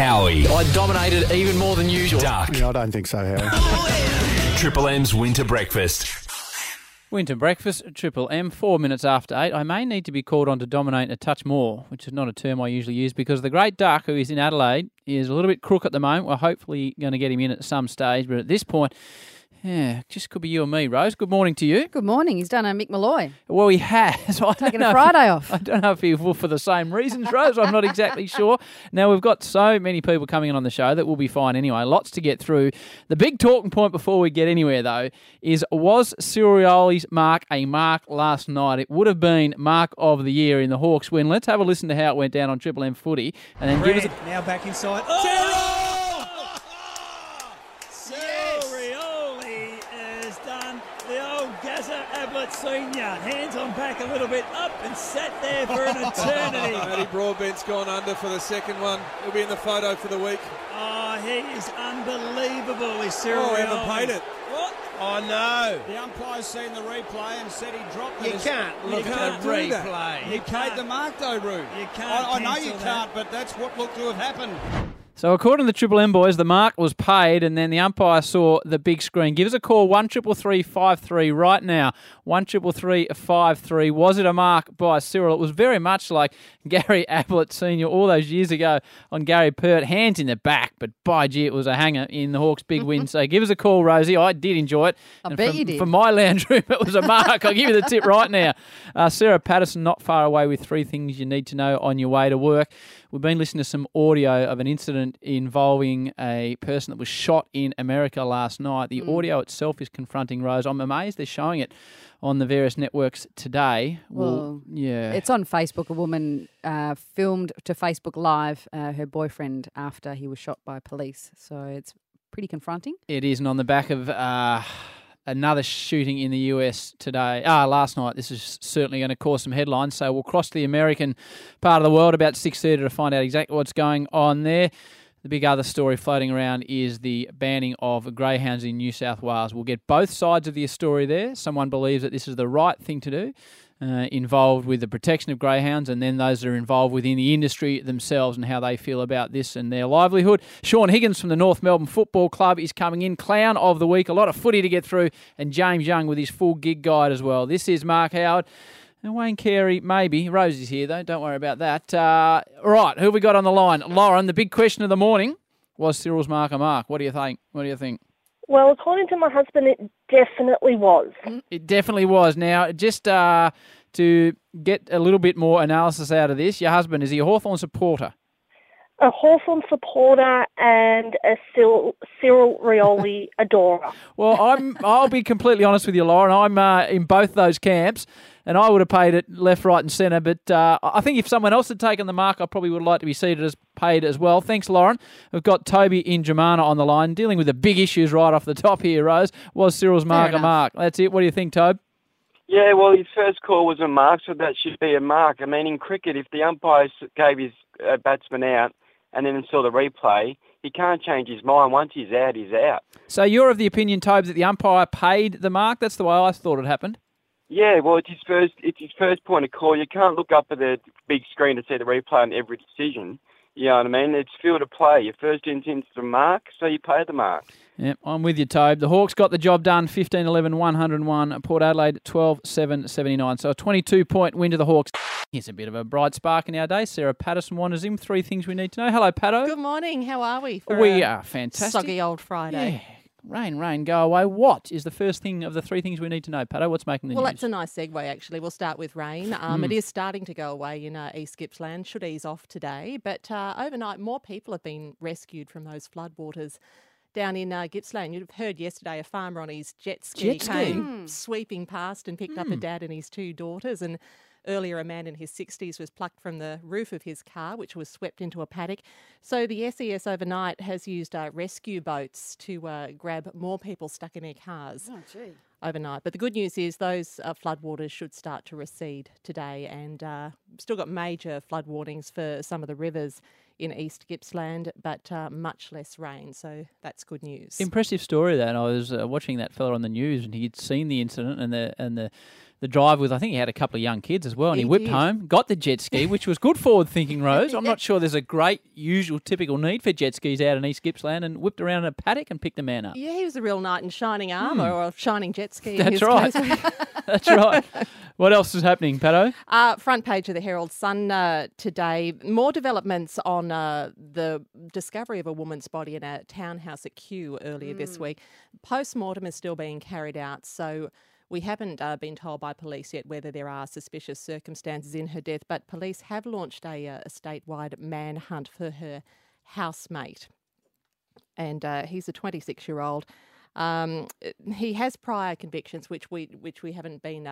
Howie. I dominated even more than usual. Duck. No, I don't think so, Howie. Triple M's Winter Breakfast. Winter Breakfast, Triple M, 4 minutes after 8. I may need to be called on to dominate a touch more, which is not a term I usually use, because the great Duck, who is in Adelaide, is a little bit crook at the moment. We're hopefully going to get him in at some stage, but at this point, yeah, just could be you and me, Rose. Good morning to you. Good morning. He's done a Mick Malloy. Well, he has. Taking a Friday off. I don't know if he will for the same reasons, Rose. I'm not exactly sure. Now, we've got so many people coming in on the show that we'll be fine anyway. Lots to get through. The big talking point before we get anywhere, though, is was Cyril Rioli's mark a mark last night? It would have been mark of the year in the Hawks win. Let's have a listen to how it went down on Triple M footy. And then Brad, give us now back inside. Oh! Cyril! Senior, hands on back a little bit, up and sat there for an eternity. Matty Broadbent's gone under for the second one. He'll be in the photo for the week. Oh, he is unbelievable. He's Cyril Rioli. Oh, he overplayed it. What? Oh, no. The umpire's seen the replay and said he dropped it. You can't look at the replay. You played the mark, though, Roo. You can't. I know you can't, but that's what looked to have happened. So according to the Triple M boys, the mark was paid and then the umpire saw the big screen. Give us a call, 133353 right now, 133353. Was it a mark by Cyril? It was very much like Gary Ablett Sr. all those years ago on Gary Pert. Hands in the back, but by gee, it was a hanger in the Hawks' big win. So give us a call, Rosie. I did enjoy it. I bet you did. From my lounge room, it was a mark. I'll give you the tip right now. Sarah Patterson, not far away with 3 things you need to know on your way to work. We've been listening to some audio of an incident involving a person that was shot in America last night. The audio itself is confronting, Rose. I'm amazed they're showing it on the various networks today. Well, yeah. It's on Facebook. A woman filmed to Facebook Live her boyfriend after he was shot by police. So it's pretty confronting. It is, and on the back of... another shooting in the US today. Last night. This is certainly going to cause some headlines. So we'll cross the American part of the world about 6:30 to find out exactly what's going on there. The big other story floating around is the banning of greyhounds in New South Wales. We'll get both sides of the story there. Someone believes that this is the right thing to do, involved with the protection of greyhounds, and then those that are involved within the industry themselves and how they feel about this and their livelihood. Shaun Higgins from the North Melbourne Football Club is coming in. Clown of the Week, a lot of footy to get through, and James Young with his full gig guide as well. This is Mark Howard. And Wayne Carey, maybe. Rosie's here, though. Don't worry about that. Right, who have we got on the line? Lauren, the big question of the morning, was Cyril's mark a mark? What do you think? Well, according to my husband, it definitely was. It definitely was. Now, just to get a little bit more analysis out of this, your husband, is he a Hawthorn supporter? A Hawthorn supporter and a Cyril Rioli adorer. Well, I'll be completely honest with you, Lauren. I'm in both those camps. And I would have paid it left, right and centre. But I think if someone else had taken the mark, I probably would like to be seated as paid as well. Thanks, Lauren. We've got Toby in Germanna on the line, dealing with the big issues right off the top here, Rose. Was Cyril's mark a mark? That's it. What do you think, Tobe? Yeah, well, his first call was a mark, so that should be a mark. I mean, in cricket, if the umpire gave his batsman out and then saw the replay, he can't change his mind. Once he's out, he's out. So you're of the opinion, Tobe, that the umpire paid the mark? That's the way I thought it happened. Yeah, well, it's his first point of call. You can't look up at the big screen to see the replay on every decision. You know what I mean? It's field of play. Your first instance is the mark, so you pay the mark. Yep, I'm with you, Tobe. The Hawks got the job done, 15-11-101. Port Adelaide, 12-7-79. So a 22-point win to the Hawks. Here's a bit of a bright spark in our day. Sarah Patterson wanders in. 3 things we need to know. Hello, Pato. Good morning. How are we? We are fantastic. Soggy old Friday. Yeah. Rain, go away. What is the first thing of the 3 things we need to know, Pato? What's making the news? Well, that's a nice segue, actually. We'll start with rain. It is starting to go away in East Gippsland. Should ease off today. But overnight, more people have been rescued from those floodwaters down in Gippsland. You'd have heard yesterday a farmer on his jet ski came sweeping past and picked up a dad and his 2 daughters. And earlier, a man in his 60s was plucked from the roof of his car, which was swept into a paddock. So the SES overnight has used rescue boats to grab more people stuck in their cars overnight. But the good news is those floodwaters should start to recede today, and still got major flood warnings for some of the rivers in East Gippsland, but much less rain, so that's good news. Impressive story, that. I was watching that fella on the news, and he'd seen the incident, and the the drive with, I think he had a couple of young kids as well, and he whipped home, got the jet ski, which was good forward-thinking, Rose. I'm not sure there's a great, usual, typical need for jet skis out in East Gippsland, and whipped around in a paddock and picked the man up. Yeah, he was a real knight in shining armour or shining jet ski. That's right. That's right. What else is happening, Pato? Front page of the Herald Sun today. More developments on the discovery of a woman's body in a townhouse at Kew earlier this week. Post-mortem is still being carried out, so... We haven't been told by police yet whether there are suspicious circumstances in her death, but police have launched a statewide manhunt for her housemate. And he's a 26-year-old. He has prior convictions, which we haven't been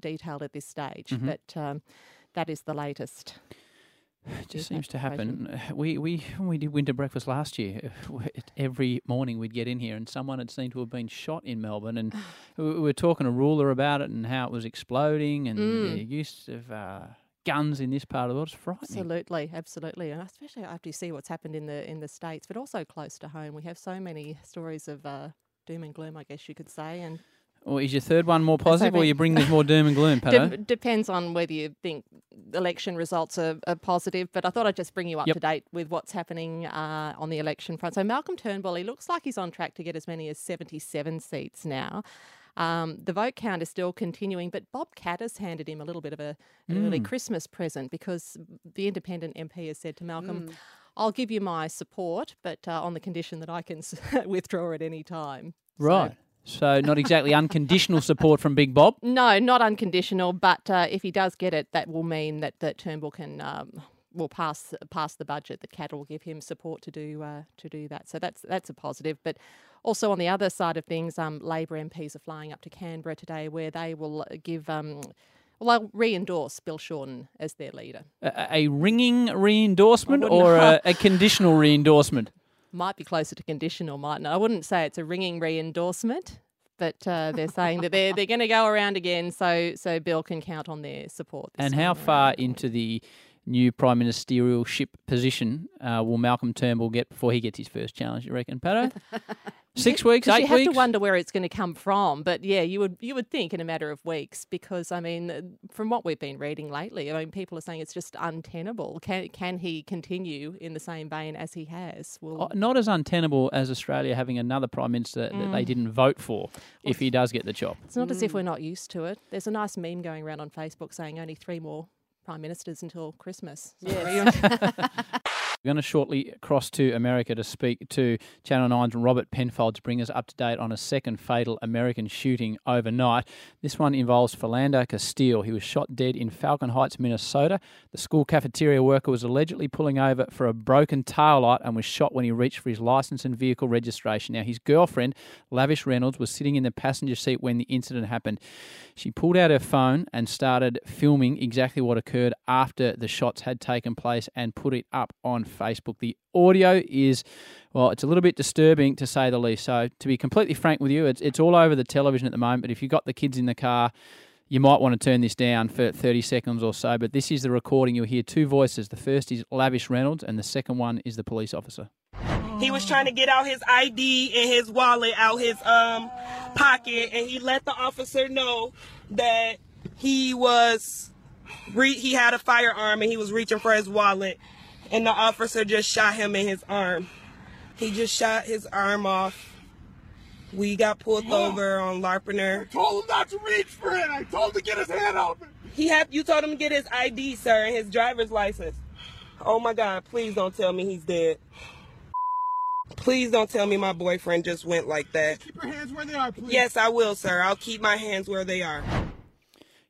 detailed at this stage, but that is the latest. It just seems to happen. We did Winter Breakfast last year. Every morning we'd get in here and someone had seemed to have been shot in Melbourne, and we were talking to Ruler about it and how it was exploding and the use of guns in this part of the world. It's frightening. Absolutely, absolutely. And especially after you see what's happened in the States, but also close to home. We have so many stories of doom and gloom, I guess you could say, and... Or is your third one more positive, or you bring there's more doom and gloom, Pato? Depends on whether you think election results are positive, but I thought I'd just bring you up to date with what's happening on the election front. So Malcolm Turnbull, he looks like he's on track to get as many as 77 seats now. The vote count is still continuing, but Bob Catter's handed him a little bit of an early Christmas present, because the independent MP has said to Malcolm... I'll give you my support, but on the condition that I can withdraw at any time. Right. So not exactly unconditional support from Big Bob? No, not unconditional, but if he does get it, that will mean that Turnbull can will pass the budget, that Catter will give him support to do that. So that's a positive. But also on the other side of things, Labor MPs are flying up to Canberra today, where they will give... I'll re-endorse Bill Shorten as their leader. A ringing re-endorsement or a conditional re-endorsement? Might be closer to conditional, might not. I wouldn't say it's a ringing re-endorsement, but they're saying that they're going to go around again, so Bill can count on their support. And how far into the new prime ministerialship position will Malcolm Turnbull get before he gets his first challenge, you reckon, Pato? 6 weeks, 8 weeks? You have to wonder where it's going to come from. But, yeah, you would think in a matter of weeks, because, I mean, from what we've been reading lately, I mean, people are saying it's just untenable. Can he continue in the same vein as he has? Well, not as untenable as Australia having another prime minister that they didn't vote for if he does get the job. It's not as if we're not used to it. There's a nice meme going around on Facebook saying only 3 more prime ministers until Christmas. Yes. We're going to shortly cross to America to speak to Channel 9's Robert Penfold to bring us up to date on a second fatal American shooting overnight. This one involves Philando Castile. He was shot dead in Falcon Heights, Minnesota. The school cafeteria worker was allegedly pulling over for a broken taillight and was shot when he reached for his licence and vehicle registration. Now, his girlfriend, Lavish Reynolds, was sitting in the passenger seat when the incident happened. She pulled out her phone and started filming exactly what occurred after the shots had taken place and put it up on Facebook. The audio is, well, it's a little bit disturbing to say the least. So to be completely frank with you, it's all over the television at the moment, but if you've got the kids in the car, you might want to turn this down for 30 seconds or so. But this is the recording. You'll hear 2 voices. The first is Lavish Reynolds and the second one is the police officer. He was trying to get out his ID and his wallet out his pocket, and he let the officer know that he was he had a firearm and he was reaching for his wallet. And the officer just shot him in his arm. He just shot his arm off. We got pulled over on Larpiner. I told him not to reach for it. I told him to get his hand out. You told him to get his ID, sir, and his driver's license. Oh, my God. Please don't tell me he's dead. Please don't tell me my boyfriend just went like that. Just keep your hands where they are, please. Yes, I will, sir. I'll keep my hands where they are.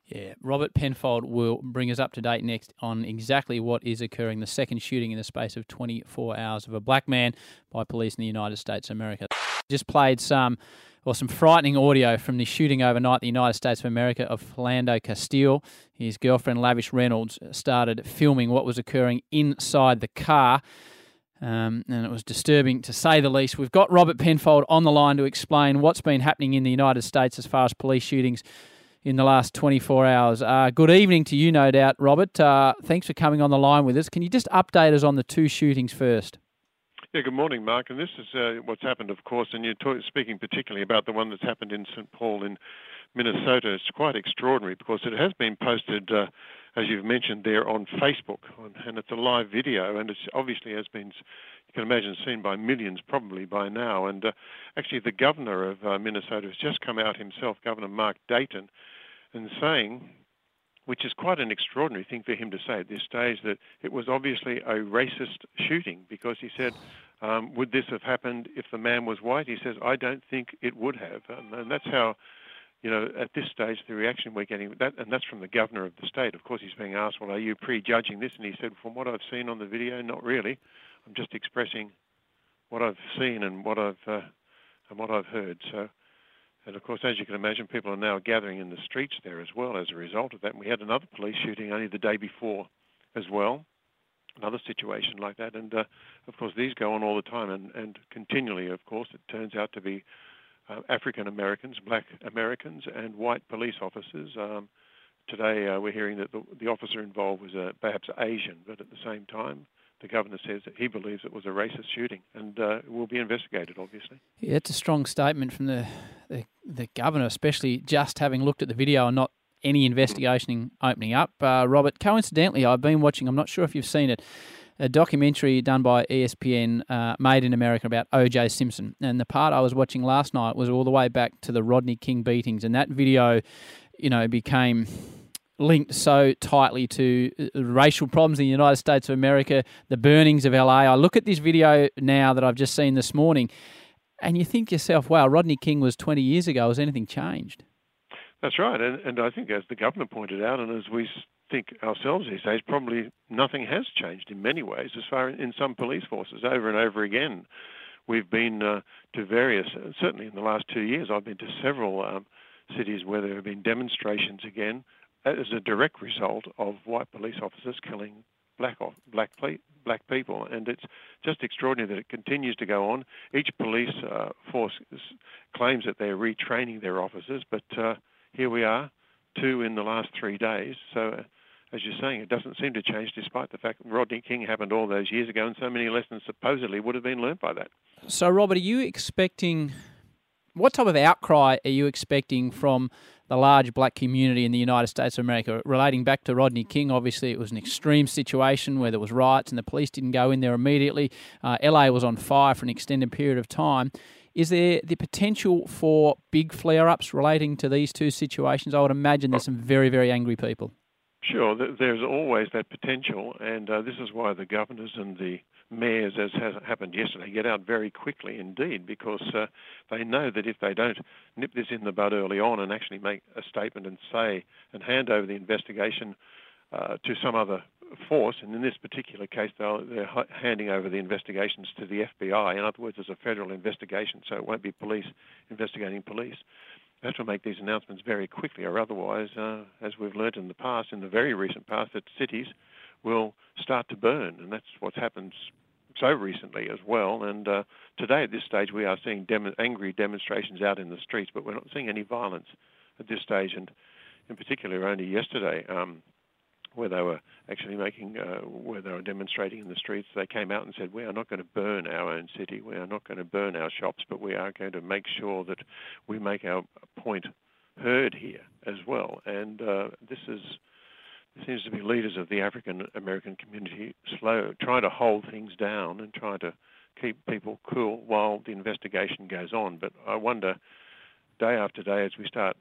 Yeah, Robert Penfold will bring us up to date next on exactly what is occurring, the second shooting in the space of 24 hours of a black man by police in the United States of America. Just played some frightening audio from the shooting overnight in the United States of America of Philando Castile. His girlfriend, Lavish Reynolds, started filming what was occurring inside the car. And it was disturbing, to say the least. We've got Robert Penfold on the line to explain what's been happening in the United States as far as police shootings in the last 24 hours. Good evening to you, no doubt, Robert. Thanks for coming on the line with us. Can you just update us on the 2 shootings first? Yeah, good morning, Mark. And this is what's happened, of course, and you're speaking particularly about the one that's happened in St. Paul in Minnesota. It's quite extraordinary because it has been posted, as you've mentioned there, on Facebook, and it's a live video, and it obviously has been, you can imagine, seen by millions probably by now. And actually the governor of Minnesota has just come out himself, Governor Mark Dayton, and saying, which is quite an extraordinary thing for him to say at this stage, that it was obviously a racist shooting, because he said, would this have happened if the man was white? He says, I don't think it would have. And that's how, you know, at this stage, the reaction we're getting, that, and that's from the governor of the state. Of course, he's being asked, well, are you prejudging this? And he said, from what I've seen on the video, not really. I'm just expressing what I've seen and what I've heard. So, and of course, as you can imagine, people are now gathering in the streets there as well as a result of that. And we had another police shooting only the day before as well, another situation like that. And, of course, these go on all the time and continually, of course, it turns out to be African Americans, black Americans and white police officers. Today we're hearing that the officer involved was perhaps Asian, but at the same time, the governor says that he believes it was a racist shooting and will be investigated, obviously. Yeah, it's a strong statement from the governor, especially just having looked at the video and not any investigation opening up. Robert, coincidentally, I've been watching, I'm not sure if you've seen it, a documentary done by ESPN, Made in America, about O.J. Simpson. And the part I was watching last night was all the way back to the Rodney King beatings. And that video, you know, became linked so tightly to racial problems in the United States of America, the burnings of LA. I look at this video now that I've just seen this morning, and you think to yourself, wow, Rodney King was 20 years ago. Has anything changed? That's right. And I think, as the governor pointed out, and as we think ourselves these days, probably nothing has changed in many ways as far as in some police forces. Over and over again, we've been to various, certainly in the last 2 years, I've been to several cities where there have been demonstrations again as a direct result of white police officers killing black people. And it's just extraordinary that it continues to go on. Each police force claims that they're retraining their officers, but here we are, 2 in the last 3 days. So, as you're saying, it doesn't seem to change, despite the fact that Rodney King happened all those years ago and so many lessons supposedly would have been learned by that. So, Robert, are you expecting, what type of outcry are you expecting from the large black community in the United States of America? Relating back to Rodney King, obviously it was an extreme situation where there was riots and the police didn't go in there immediately. LA was on fire for an extended period of time. Is there the potential for big flare-ups relating to these two situations? I would imagine there's some very, very angry people. Sure, there's always that potential, and this is why the governors and the mayors, as has happened yesterday, get out very quickly indeed, because they know that if they don't nip this in the bud early on and actually make a statement and say and hand over the investigation to some other force, and in this particular case, they're handing over the investigations to the FBI. In other words, it's a federal investigation, so it won't be police investigating police. They have to make these announcements very quickly, or otherwise, as we've learnt in the past, in the very recent past, that cities will start to burn, and that's what's happened so recently as well. And today, at this stage, we are seeing angry demonstrations out in the streets, but we're not seeing any violence at this stage, and in particular, only yesterday, where they were actually where they were demonstrating in the streets, they came out and said, we are not going to burn our own city, we are not going to burn our shops, but we are going to make sure that we make our point heard here as well. And this seems to be leaders of the African American community trying to hold things down and trying to keep people cool while the investigation goes on. But I wonder, day after day, as we start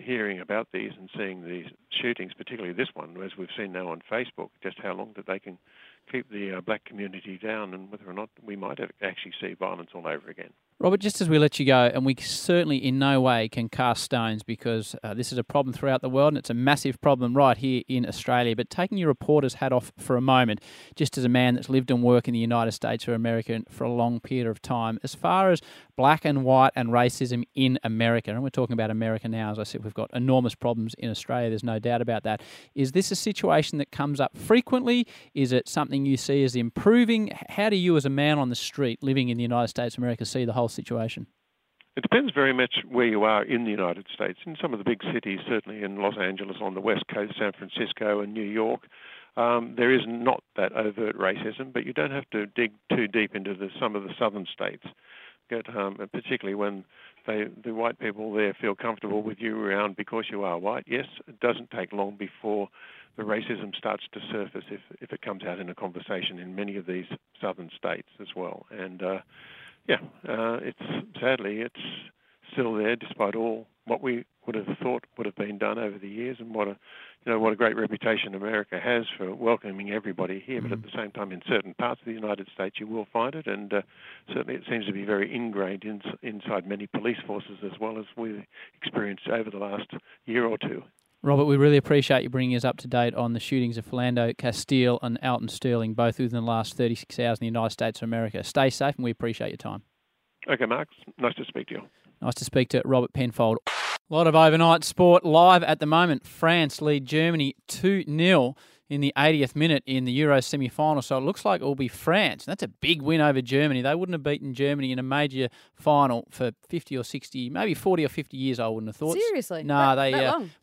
hearing about these and seeing these shootings, particularly this one, as we've seen now on Facebook, just how long that they can keep the black community down, and whether or not we might actually see violence all over again. Robert, just as we let you go, and we certainly in no way can cast stones, because this is a problem throughout the world and it's a massive problem right here in Australia, but taking your reporter's hat off for a moment, just as a man that's lived and worked in the United States of America for a long period of time, as far as black and white and racism in America, and we're talking about America now, as I said, we've got enormous problems in Australia, there's no doubt about that. Is this a situation that comes up frequently? Is it something you see as improving? How do you, as a man on the street living in the United States of America, see the whole situation? It depends very much where you are in the United States. In some of the big cities, certainly in Los Angeles, on the West Coast, San Francisco and New York, there is not that overt racism, but you don't have to dig too deep into some of the southern states. get particularly when the white people there feel comfortable with you around because you are white. Yes, it doesn't take long before the racism starts to surface if it comes out in a conversation in many of these southern states as well. And it's sadly it's still there despite all what we would have thought would have been done over the years, and what a great reputation America has for welcoming everybody here. Mm-hmm. But at the same time, in certain parts of the United States, you will find it, and certainly it seems to be very ingrained inside many police forces as well as we've experienced over the last year or two. Robert, we really appreciate you bringing us up to date on the shootings of Philando Castile and Alton Sterling, both within the last 36 hours in the United States of America. Stay safe, and we appreciate your time. Okay, Mark. Nice to speak to you. Nice to speak to Robert Penfold. A lot of overnight sport live at the moment. France lead Germany 2-0 in the 80th minute in the Euro semi-final, so it looks like it will be France. That's a big win over Germany. They wouldn't have beaten Germany in a major final for 50 or 60, maybe 40 or 50 years, I wouldn't have thought. Seriously? No,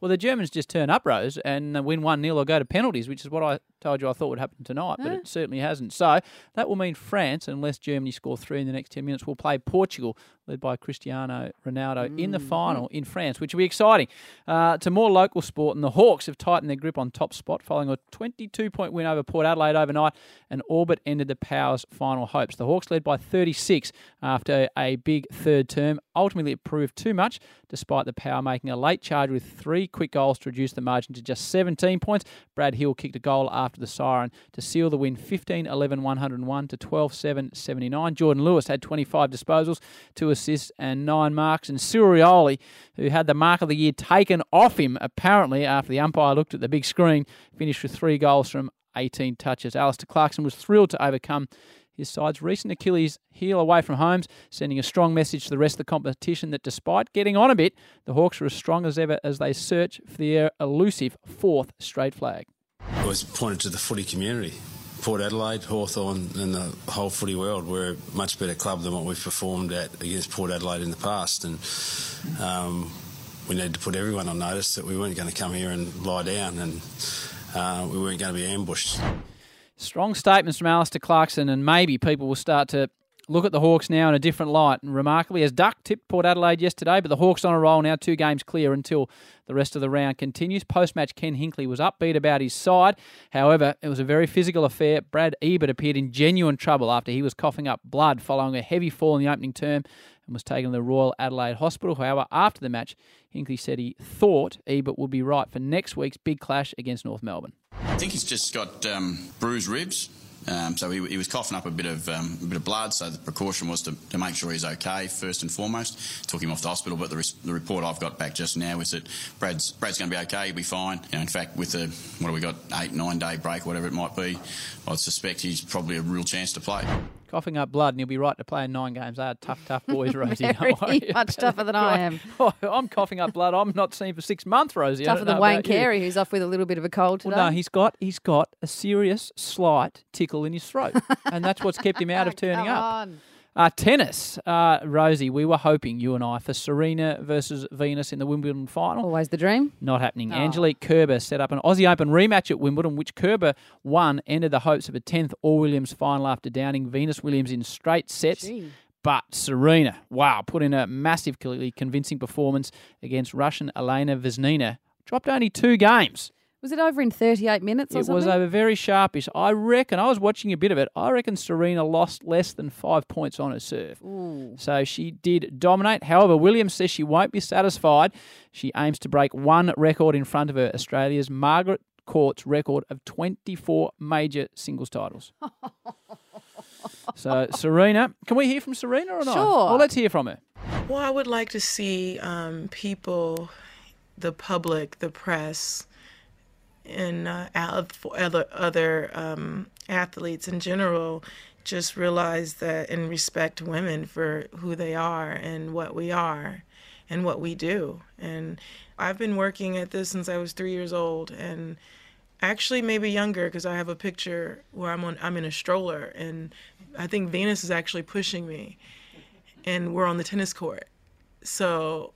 well, the Germans just turn up, Rose, and win 1-0 or go to penalties, which is what I told you I thought would happen tonight, but it certainly hasn't. So that will mean France, unless Germany score 3 in the next 10 minutes, will play Portugal, led by Cristiano Ronaldo, in the final in France, which will be exciting. To more local sport, and the Hawks have tightened their grip on top spot following a 22-point win over Port Adelaide overnight, and Orbit ended the Power's final hopes. The Hawks led by 36 after a big third term. Ultimately, it proved too much, despite the Power making a late charge with 3 quick goals to reduce the margin to just 17 points. Brad Hill kicked a goal after the siren to seal the win 15-11-101 to 12-7-79. Jordan Lewis had 25 disposals, 2 assists and 9 marks. And Cyril Rioli, who had the mark of the year taken off him, apparently, after the umpire looked at the big screen, finished with 3 goals from 18 touches. Alistair Clarkson was thrilled to overcome his side's recent Achilles heel away from home, sending a strong message to the rest of the competition that despite getting on a bit, the Hawks are as strong as ever as they search for their elusive 4th straight flag. It was pointed to the footy community. Port Adelaide, Hawthorn and the whole footy world, we're a much better club than what we've performed at against Port Adelaide in the past, and we needed to put everyone on notice that we weren't going to come here and lie down, and we weren't going to be ambushed. Strong statements from Alistair Clarkson, and maybe people will start to look at the Hawks now in a different light. And remarkably, as Duck tipped Port Adelaide yesterday, but the Hawks on a roll now, 2 games clear until the rest of the round continues. Post-match, Ken Hinkley was upbeat about his side. However, it was a very physical affair. Brad Ebert appeared in genuine trouble after he was coughing up blood following a heavy fall in the opening term and was taken to the Royal Adelaide Hospital. However, after the match, Hinkley said he thought Ebert would be right for next week's big clash against North Melbourne. I think he's just got bruised ribs, so he was coughing up a bit of blood. So the precaution was to make sure he's okay first and foremost. Took him off to hospital, but the report I've got back just now is that Brad's going to be okay. He'll be fine. You know, in fact, with the 8-9 day break, whatever it might be, I suspect he's probably a real chance to play. Coughing up blood, and he'll be right to play in 9 games. They are tough boys, Rosie. Very much tougher than I am. Oh, I'm coughing up blood. I'm not seen for 6 months, Rosie. Tougher than Wayne Carey, who's off with a little bit of a cold today. Well, no, he's got a serious slight tickle in his throat, and that's what's kept him out of turning up. Tennis, Rosie, we were hoping, you and I, for Serena versus Venus in the Wimbledon final. Always the dream. Not happening. Oh. Angelique Kerber set up an Aussie Open rematch at Wimbledon, which Kerber won, ended the hopes of a 10th All-Williams final after downing Venus Williams in straight sets. Gee. But Serena, wow, put in a massively convincing performance against Russian Elena Vesnina. Dropped only 2 games. Was it over in 38 minutes or something? It was over very sharpish. I reckon, I was watching a bit of it, I reckon Serena lost less than 5 points on her serve. Ooh. So she did dominate. However, Williams says she won't be satisfied. She aims to break one record in front of her, Australia's Margaret Court's record of 24 major singles titles. So Serena, can we hear from Serena or not? Sure. Well, let's hear from her. Well, I would like to see people, the public, the press, and other athletes in general just realize that and respect women for who they are and what we are and what we do. And I've been working at this since I was 3 years old, and actually maybe younger, because I have a picture where I'm in a stroller, and I think Venus is actually pushing me, and we're on the tennis court. So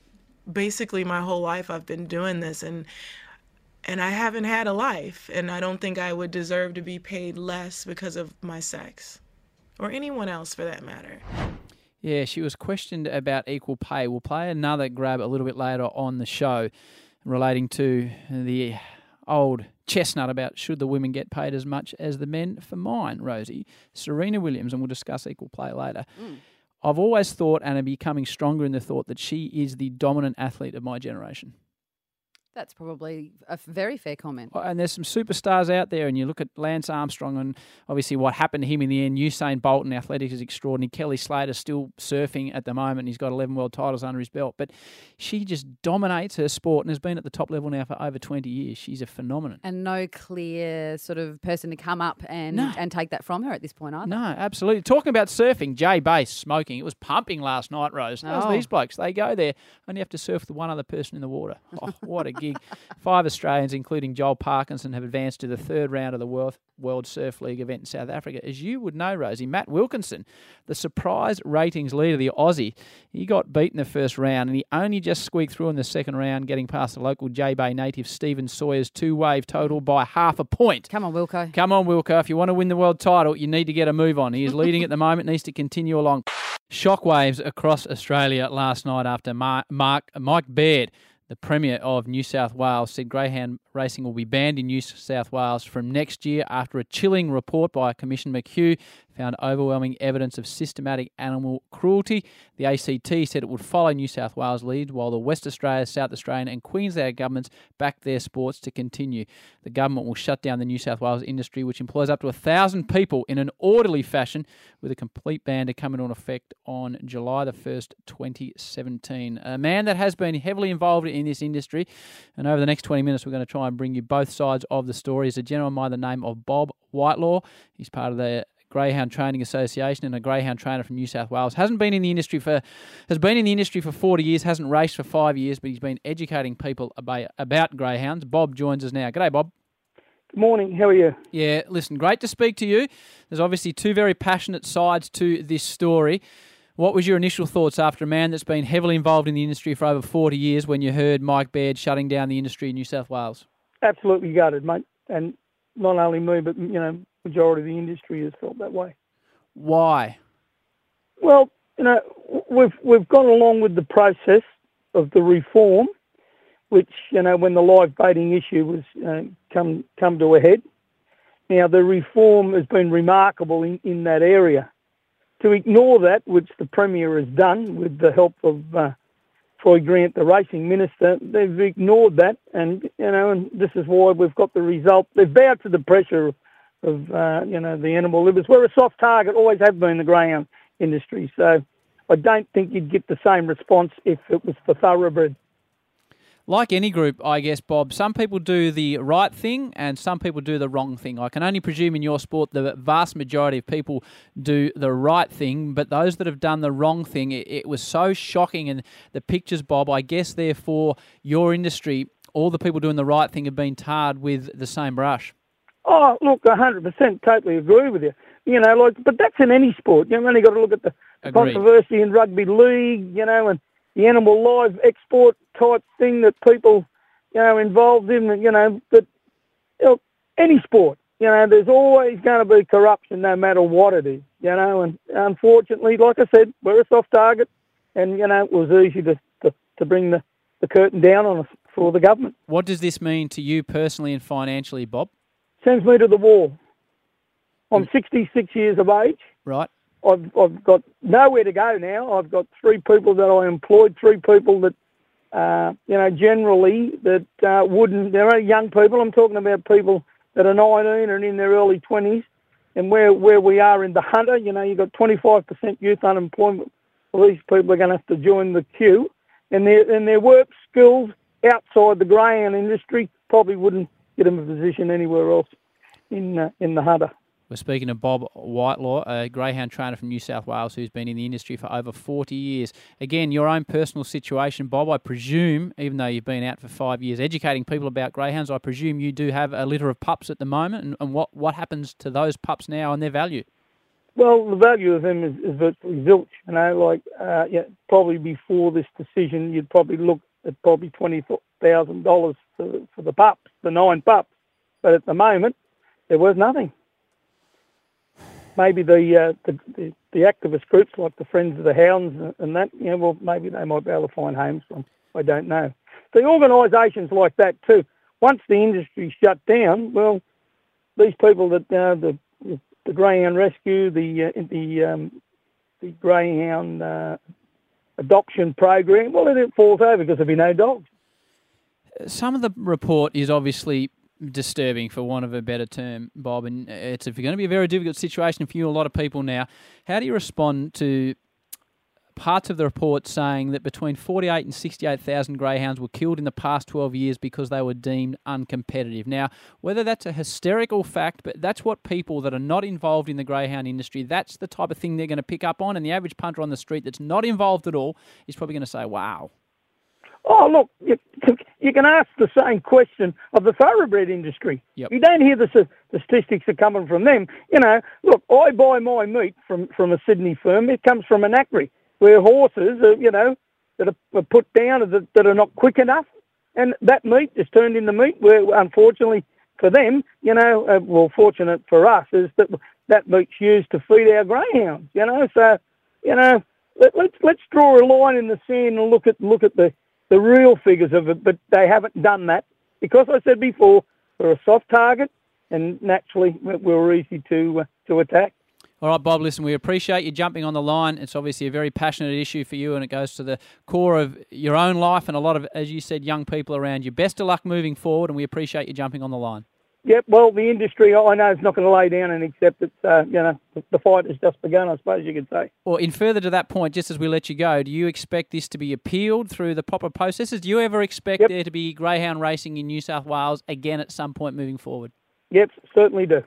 basically my whole life I've been doing this, and I haven't had a life, and I don't think I would deserve to be paid less because of my sex, or anyone else for that matter. Yeah, she was questioned about equal pay. We'll play another grab a little bit later on the show relating to the old chestnut about should the women get paid as much as the men. For mine, Rosie, Serena Williams, and we'll discuss equal play later. I've always thought, and I'm becoming stronger in the thought, that she is the dominant athlete of my generation. That's probably a very fair comment. And there's some superstars out there, and you look at Lance Armstrong and obviously what happened to him in the end. Usain Bolt in athletics is extraordinary. Kelly Slater's still surfing at the moment. And he's got 11 world titles under his belt. But she just dominates her sport and has been at the top level now for over 20 years. She's a phenomenon. And no clear sort of person to come up and take that from her at this point, either. No, absolutely. Talking about surfing, Jay Bass smoking. It was pumping last night, Rose. How's these blokes? They go there and you have to surf with one other person in the water. Oh, what a gig. Five Australians, including Joel Parkinson, have advanced to the third round of the World Surf League event in South Africa. As you would know, Rosie, Matt Wilkinson, the surprise ratings leader, the Aussie, he got beaten the first round and he only just squeaked through in the second round, getting past the local J-Bay native Stephen Sawyer's two-wave total by 0.5 point. Come on, Wilco. Come on, Wilco. If you want to win the world title, you need to get a move on. He is leading at the moment, needs to continue along. Shockwaves across Australia last night after Mike Baird, the Premier of New South Wales, said greyhound racing will be banned in New South Wales from next year after a chilling report by Commissioner McHugh found overwhelming evidence of systematic animal cruelty. The ACT said it would follow New South Wales' lead while the West Australia, South Australian and Queensland governments backed their sports to continue. The government will shut down the New South Wales industry, which employs up to 1,000 people in an orderly fashion, with a complete ban to come into effect on July the 1st, 2017. A man that has been heavily involved in this industry, and over the next 20 minutes we're going to try and bring you both sides of the story, is a gentleman by the name of Bob Whitelaw. He's part of the Greyhound Training Association and a greyhound trainer from New South Wales. Has been in the industry for 40 years, hasn't raced for 5 years, but he's been educating people about greyhounds. Bob joins us now. G'day, Bob. Good morning. How are you? Yeah, listen, great to speak to you. There's obviously two very passionate sides to this story. What was your initial thoughts after a man that's been heavily involved in the industry for over 40 years when you heard Mike Baird shutting down the industry in New South Wales? Absolutely gutted, mate. And not only me, but, majority of the industry has felt that way. Why? Well, we've gone along with the process of the reform, which, when the live baiting issue was come to a head. Now, the reform has been remarkable in that area. To ignore that, which the Premier has done with the help of Troy Grant, the Racing Minister, they've ignored that, and this is why we've got the result. They've bowed to the pressure of the animal livers. We're a soft target, always have been, the greyhound industry. So I don't think you'd get the same response if it was for thoroughbred. Like any group, I guess, Bob, some people do the right thing and some people do the wrong thing. I can only presume in your sport the vast majority of people do the right thing, but those that have done the wrong thing, it was so shocking. And the pictures, Bob, I guess, therefore, your industry, all the people doing the right thing have been tarred with the same brush. Oh, look, 100% totally agree with you. But that's in any sport. You've only got to look at the controversy in rugby league, and the animal live export type thing that people, involved in, but any sport, there's always going to be corruption no matter what it is, and unfortunately, like I said, we're a soft target and, it was easy to bring the curtain down on us for the government. What does this mean to you personally and financially, Bob? Sends me to the wall. I'm 66 years of age. Right. I've got nowhere to go now. I've got three people that I employed, three people that, generally that wouldn't. They're only young people. I'm talking about people that are 19 and in their early 20s. And where we are in the Hunter, you've got 25% youth unemployment. Well, these people are going to have to join the queue. And their work skills outside the greyhound industry probably wouldn't get them a position anywhere else in the Hunter. We're speaking to Bob Whitelaw, a greyhound trainer from New South Wales who's been in the industry for over 40 years. Again, your own personal situation, Bob, I presume, even though you've been out for 5 years educating people about greyhounds, I presume you do have a litter of pups at the moment. And what happens to those pups now and their value? Well, the value of them is virtually zilch. Probably before this decision, you'd probably look at probably $20,000 for the pups, the nine pups. But at the moment, there was nothing. maybe the activist groups like the Friends of the Hounds and that, you know, well, maybe they might be able to find homes for them. I don't know. The organisations like that too, once the industry shut down, well, these people that the Greyhound Rescue, the Greyhound adoption program, well, it falls over because there'll be no dogs. Some of the report is obviously disturbing, for want of a better term, Bob, and it's going to be a very difficult situation for you and a lot of people now. How do you respond to parts of the report saying that between 48,000 and 68,000 greyhounds were killed in the past 12 years because they were deemed uncompetitive? Now, whether that's a hysterical fact, but that's what people that are not involved in the greyhound industry, that's the type of thing they're going to pick up on, and the average punter on the street that's not involved at all is probably going to say, wow. Oh, look, you can ask the same question of the thoroughbred industry. Yep. You don't hear the statistics that are coming from them. You know, look, I buy my meat from a Sydney firm. It comes from an ackery, where horses are, you know, that are put down that are not quick enough, and that meat is turned into meat where, unfortunately for them, you know, well, fortunate for us, is that meat's used to feed our greyhounds, you know. So, you know, let's draw a line in the sand and look at the real figures of it, but they haven't done that because, I said before, we're a soft target and naturally we're easy to attack. All right, Bob, listen, we appreciate you jumping on the line. It's obviously a very passionate issue for you, and it goes to the core of your own life and a lot of, as you said, young people around you. Best of luck moving forward, and we appreciate you jumping on the line. Yep, well, the industry, I know, is not going to lay down and accept it. You know, the fight has just begun, I suppose you could say. Well, in further to that point, just as we let you go, do you expect this to be appealed through the proper processes? Do you ever expect there to be greyhound racing in New South Wales again at some point moving forward? Yep, certainly do.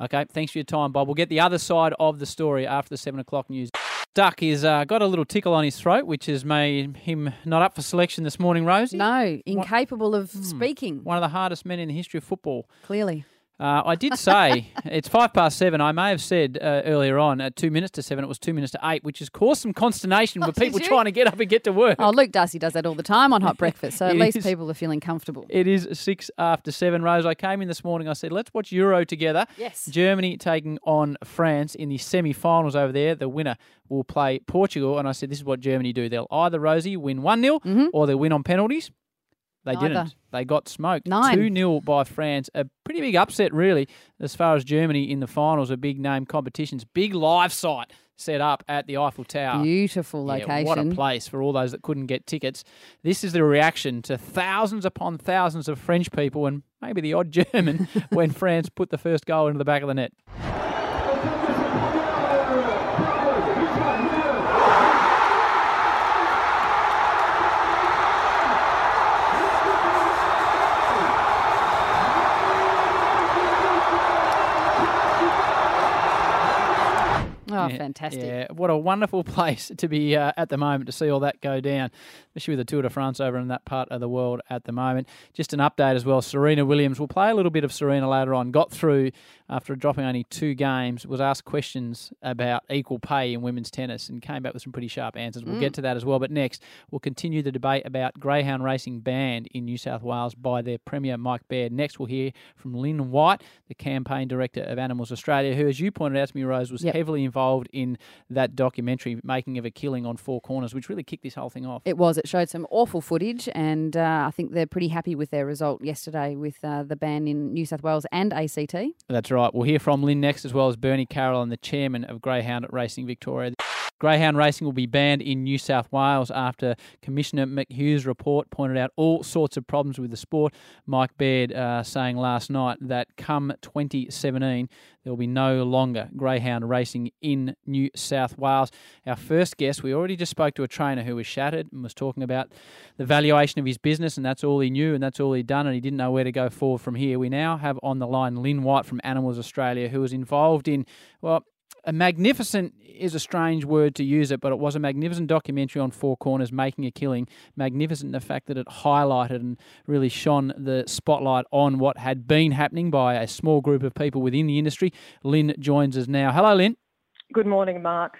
Okay, thanks for your time, Bob. We'll get the other side of the story after the 7 o'clock news. Duck has got a little tickle on his throat, which has made him not up for selection this morning, Rosie. No, incapable of speaking. One of the hardest men in the history of football. Clearly. I did say, it's 7:05. I may have said earlier on, at 7:02, it was 8:02, which has caused some consternation with people trying to get up and get to work. Oh, Luke Darcy does that all the time on Hot Breakfast, so at least people are feeling comfortable. It is 7:06. Rose, I came in this morning, I said, let's watch Euro together. Yes. Germany taking on France in the semi-finals over there. The winner will play Portugal, and I said, this is what Germany do. They'll either, Rosie, win 1-0 or they'll win on penalties. They didn't. They got smoked. 2-0 by France. A pretty big upset, really, as far as Germany in the finals, a big-name competitions. Big live site set up at the Eiffel Tower. Beautiful location. What a place for all those that couldn't get tickets. This is the reaction to thousands upon thousands of French people and maybe the odd German when France put the first goal into the back of the net. Oh, fantastic. Yeah, what a wonderful place to be at the moment, to see all that go down, especially with the Tour de France over in that part of the world at the moment. Just an update as well, Serena Williams, we'll play a little bit of Serena later on, got through after dropping only 2 games, was asked questions about equal pay in women's tennis and came back with some pretty sharp answers. We'll get to that as well. But next, we'll continue the debate about greyhound racing banned in New South Wales by their Premier, Mike Baird. Next, we'll hear from Lyn White, the campaign director of Animals Australia, who, as you pointed out to me, Rose, was heavily involved in that documentary, Making of a Killing on Four Corners, which really kicked this whole thing off. It was. It showed some awful footage, and I think they're pretty happy with their result yesterday with the ban in New South Wales and ACT. That's right. Right, we'll hear from Lyn next, as well as Bernie Carroll and the chairman of Greyhound Racing Victoria. Greyhound racing will be banned in New South Wales after Commissioner McHugh's report pointed out all sorts of problems with the sport. Mike Baird saying last night that come 2017, there will be no longer greyhound racing in New South Wales. Our first guest, we already just spoke to a trainer who was shattered and was talking about the valuation of his business, and that's all he knew and that's all he'd done, and he didn't know where to go forward from here. We now have on the line Lyn White from Animals Australia, who was involved in, well, a magnificent is a strange word to use it, but it was a magnificent documentary on Four Corners, Making a Killing. Magnificent in the fact that it highlighted and really shone the spotlight on what had been happening by a small group of people within the industry. Lyn joins us now. Hello, Lyn. Good morning, Mark.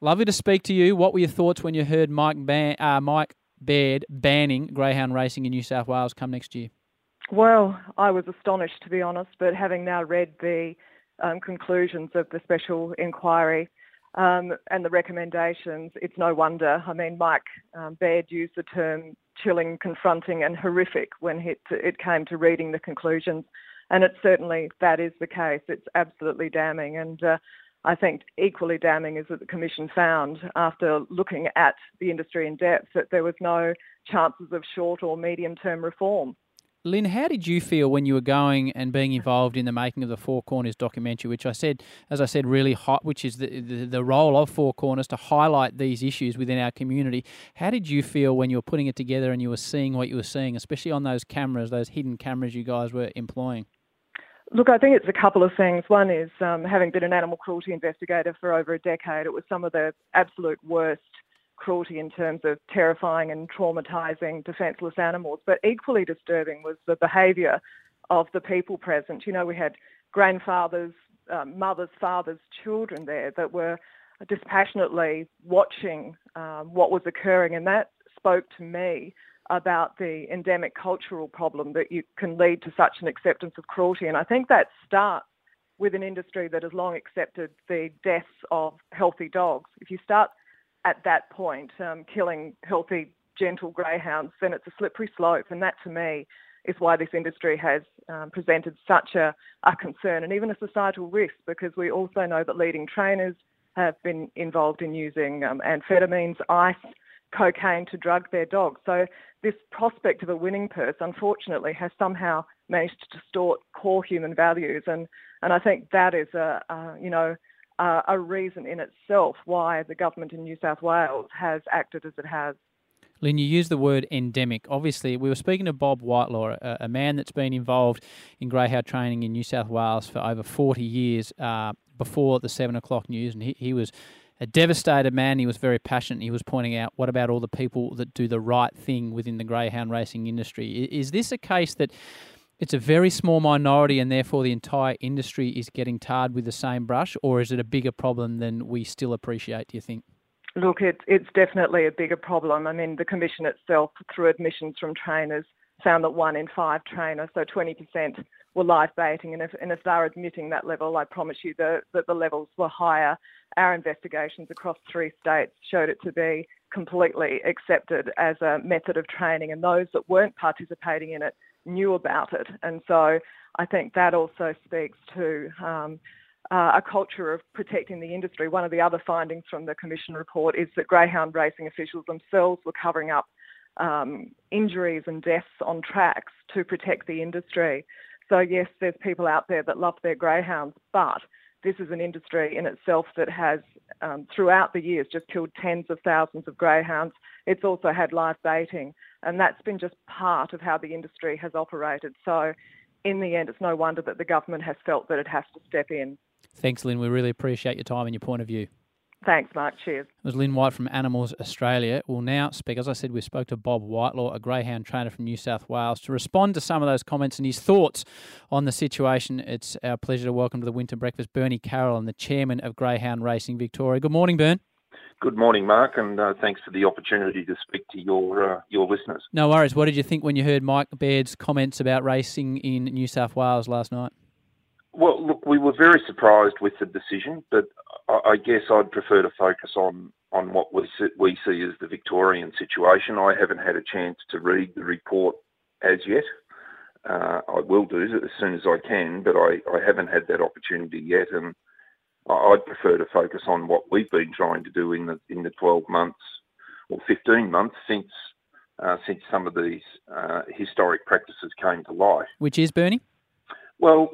Lovely to speak to you. What were your thoughts when you heard Mike Baird banning greyhound racing in New South Wales come next year? Well, I was astonished, to be honest, but having now read the conclusions of the special inquiry and the recommendations, it's no wonder. I mean, Mike Baird used the term chilling, confronting and horrific when it came to reading the conclusions. And it's certainly, that is the case. It's absolutely damning. And I think equally damning is that the Commission found, after looking at the industry in depth, that there was no chances of short or medium-term reform. Lyn, how did you feel when you were going and being involved in the making of the Four Corners documentary, which I said, as I said, really hot, which is the role of Four Corners to highlight these issues within our community? How did you feel when you were putting it together and you were seeing what you were seeing, especially on those cameras, those hidden cameras you guys were employing? Look, I think it's a couple of things. One is, having been an animal cruelty investigator for over a decade, it was some of the absolute worst cruelty in terms of terrifying and traumatising defenceless animals. But equally disturbing was the behaviour of the people present. You know, we had grandfathers, mothers, fathers, children there that were dispassionately watching what was occurring. And that spoke to me about the endemic cultural problem that you can lead to such an acceptance of cruelty. And I think that starts with an industry that has long accepted the deaths of healthy dogs. If you start at that point killing healthy, gentle greyhounds, then it's a slippery slope. And that, to me, is why this industry has presented such a concern and even a societal risk, because we also know that leading trainers have been involved in using amphetamines, ice, cocaine to drug their dogs. So this prospect of a winning purse, unfortunately, has somehow managed to distort core human values. And I think that is a reason in itself why the government in New South Wales has acted as it has. Lyn, you used the word endemic. Obviously, we were speaking to Bob Whitelaw, a man that's been involved in greyhound training in New South Wales for over 40 years before the 7 o'clock news, and he was a devastated man. He was very passionate. He was pointing out, what about all the people that do the right thing within the greyhound racing industry? Is this a case that it's a very small minority and therefore the entire industry is getting tarred with the same brush, or is it a bigger problem than we still appreciate, do you think? Look, it's definitely a bigger problem. I mean, the Commission itself, through admissions from trainers, found that 1 in 5 trainers, so 20%, were live baiting. And if they're admitting that level, I promise you that the levels were higher. Our investigations across 3 states showed it to be completely accepted as a method of training, and those that weren't participating in it knew about it. And so I think that also speaks to a culture of protecting the industry. One of the other findings from the Commission report is that greyhound racing officials themselves were covering up injuries and deaths on tracks to protect the industry. So yes, there's people out there that love their greyhounds, but this is an industry in itself that has, throughout the years, just killed tens of thousands of greyhounds. It's also had live baiting, and that's been just part of how the industry has operated. So in the end, it's no wonder that the government has felt that it has to step in. Thanks, Lyn. We really appreciate your time and your point of view. Thanks, Mark. Cheers. It was Lyn White from Animals Australia. We'll now speak, as I said, we spoke to Bob Whitelaw, a greyhound trainer from New South Wales, to respond to some of those comments and his thoughts on the situation. It's our pleasure to welcome to the Winter Breakfast Bernie Carroll, and the chairman of Greyhound Racing Victoria. Good morning, Bern. Good morning, Mark, and thanks for the opportunity to speak to your listeners. No worries. What did you think when you heard Mike Baird's comments about racing in New South Wales last night? Well, look, we were very surprised with the decision, but I guess I'd prefer to focus on what we see as the Victorian situation. I haven't had a chance to read the report as yet. I will do as soon as I can, but I haven't had that opportunity yet, and I'd prefer to focus on what we've been trying to do in the 12 months or 15 months since some of these historic practices came to light. Which is, Bernie? Well,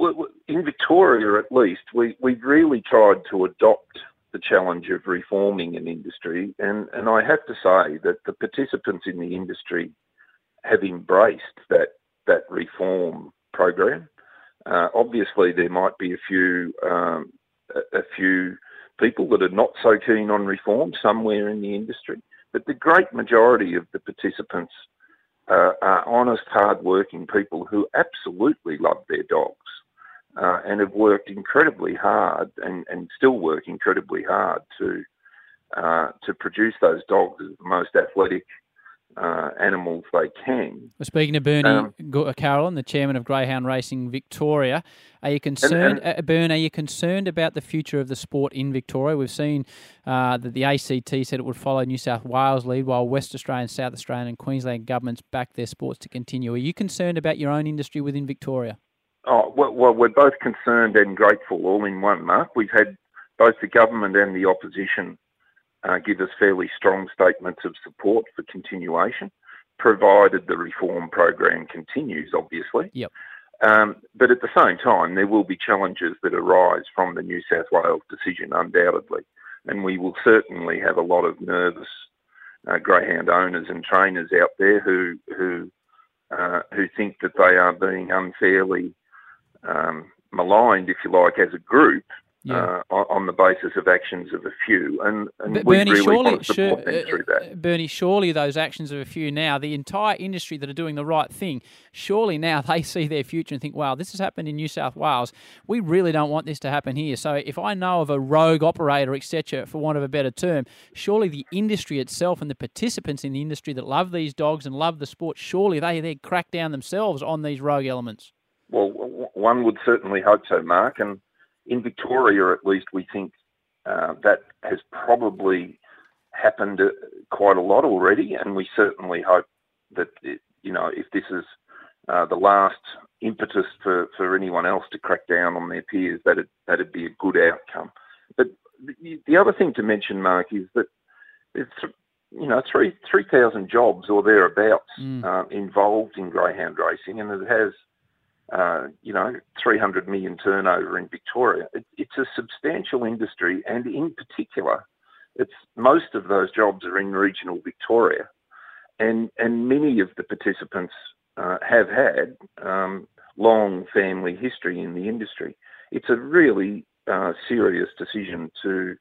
in Victoria at least, we've really tried to adopt the challenge of reforming an industry, and I have to say that the participants in the industry have embraced that reform program. Obviously, there might be a few people that are not so keen on reform somewhere in the industry, but the great majority of the participants are honest, hard-working people who absolutely love their dogs and have worked incredibly hard and still work incredibly hard to produce those dogs as the most athletic animals they can. Well, speaking to Bernie Carroll, the chairman of Greyhound Racing Victoria, are you concerned, Bern? Are you concerned about the future of the sport in Victoria? We've seen that the ACT said it would follow New South Wales' lead, while West Australian, South Australian, and Queensland governments back their sports to continue. Are you concerned about your own industry within Victoria? Oh well, we're both concerned and grateful, all in one, Mark. We've had both the government and the opposition give us fairly strong statements of support for continuation, provided the reform program continues, obviously. Yep. But at the same time, there will be challenges that arise from the New South Wales decision, undoubtedly. And we will certainly have a lot of nervous greyhound owners and trainers out there who think that they are being unfairly maligned, if you like, as a group. Yeah. On the basis of actions of a few, and we really want to support them through that. Bernie, surely those actions of a few now, the entire industry that are doing the right thing, surely now they see their future and think, wow, this has happened in New South Wales. We really don't want this to happen here. So if I know of a rogue operator, etc., for want of a better term, surely the industry itself and the participants in the industry that love these dogs and love the sport, surely they crack down themselves on these rogue elements. Well, one would certainly hope so, Mark, and in Victoria, at least, we think that has probably happened quite a lot already, and we certainly hope that, if this is the last impetus for anyone else to crack down on their peers, that'd be a good outcome. But the other thing to mention, Mark, is that there's 3,000 jobs or thereabouts involved in greyhound racing, and it has 300 million turnover in Victoria. It's a substantial industry, and in particular, most of those jobs are in regional Victoria, and many of the participants have had long family history in the industry. It's a really serious decision to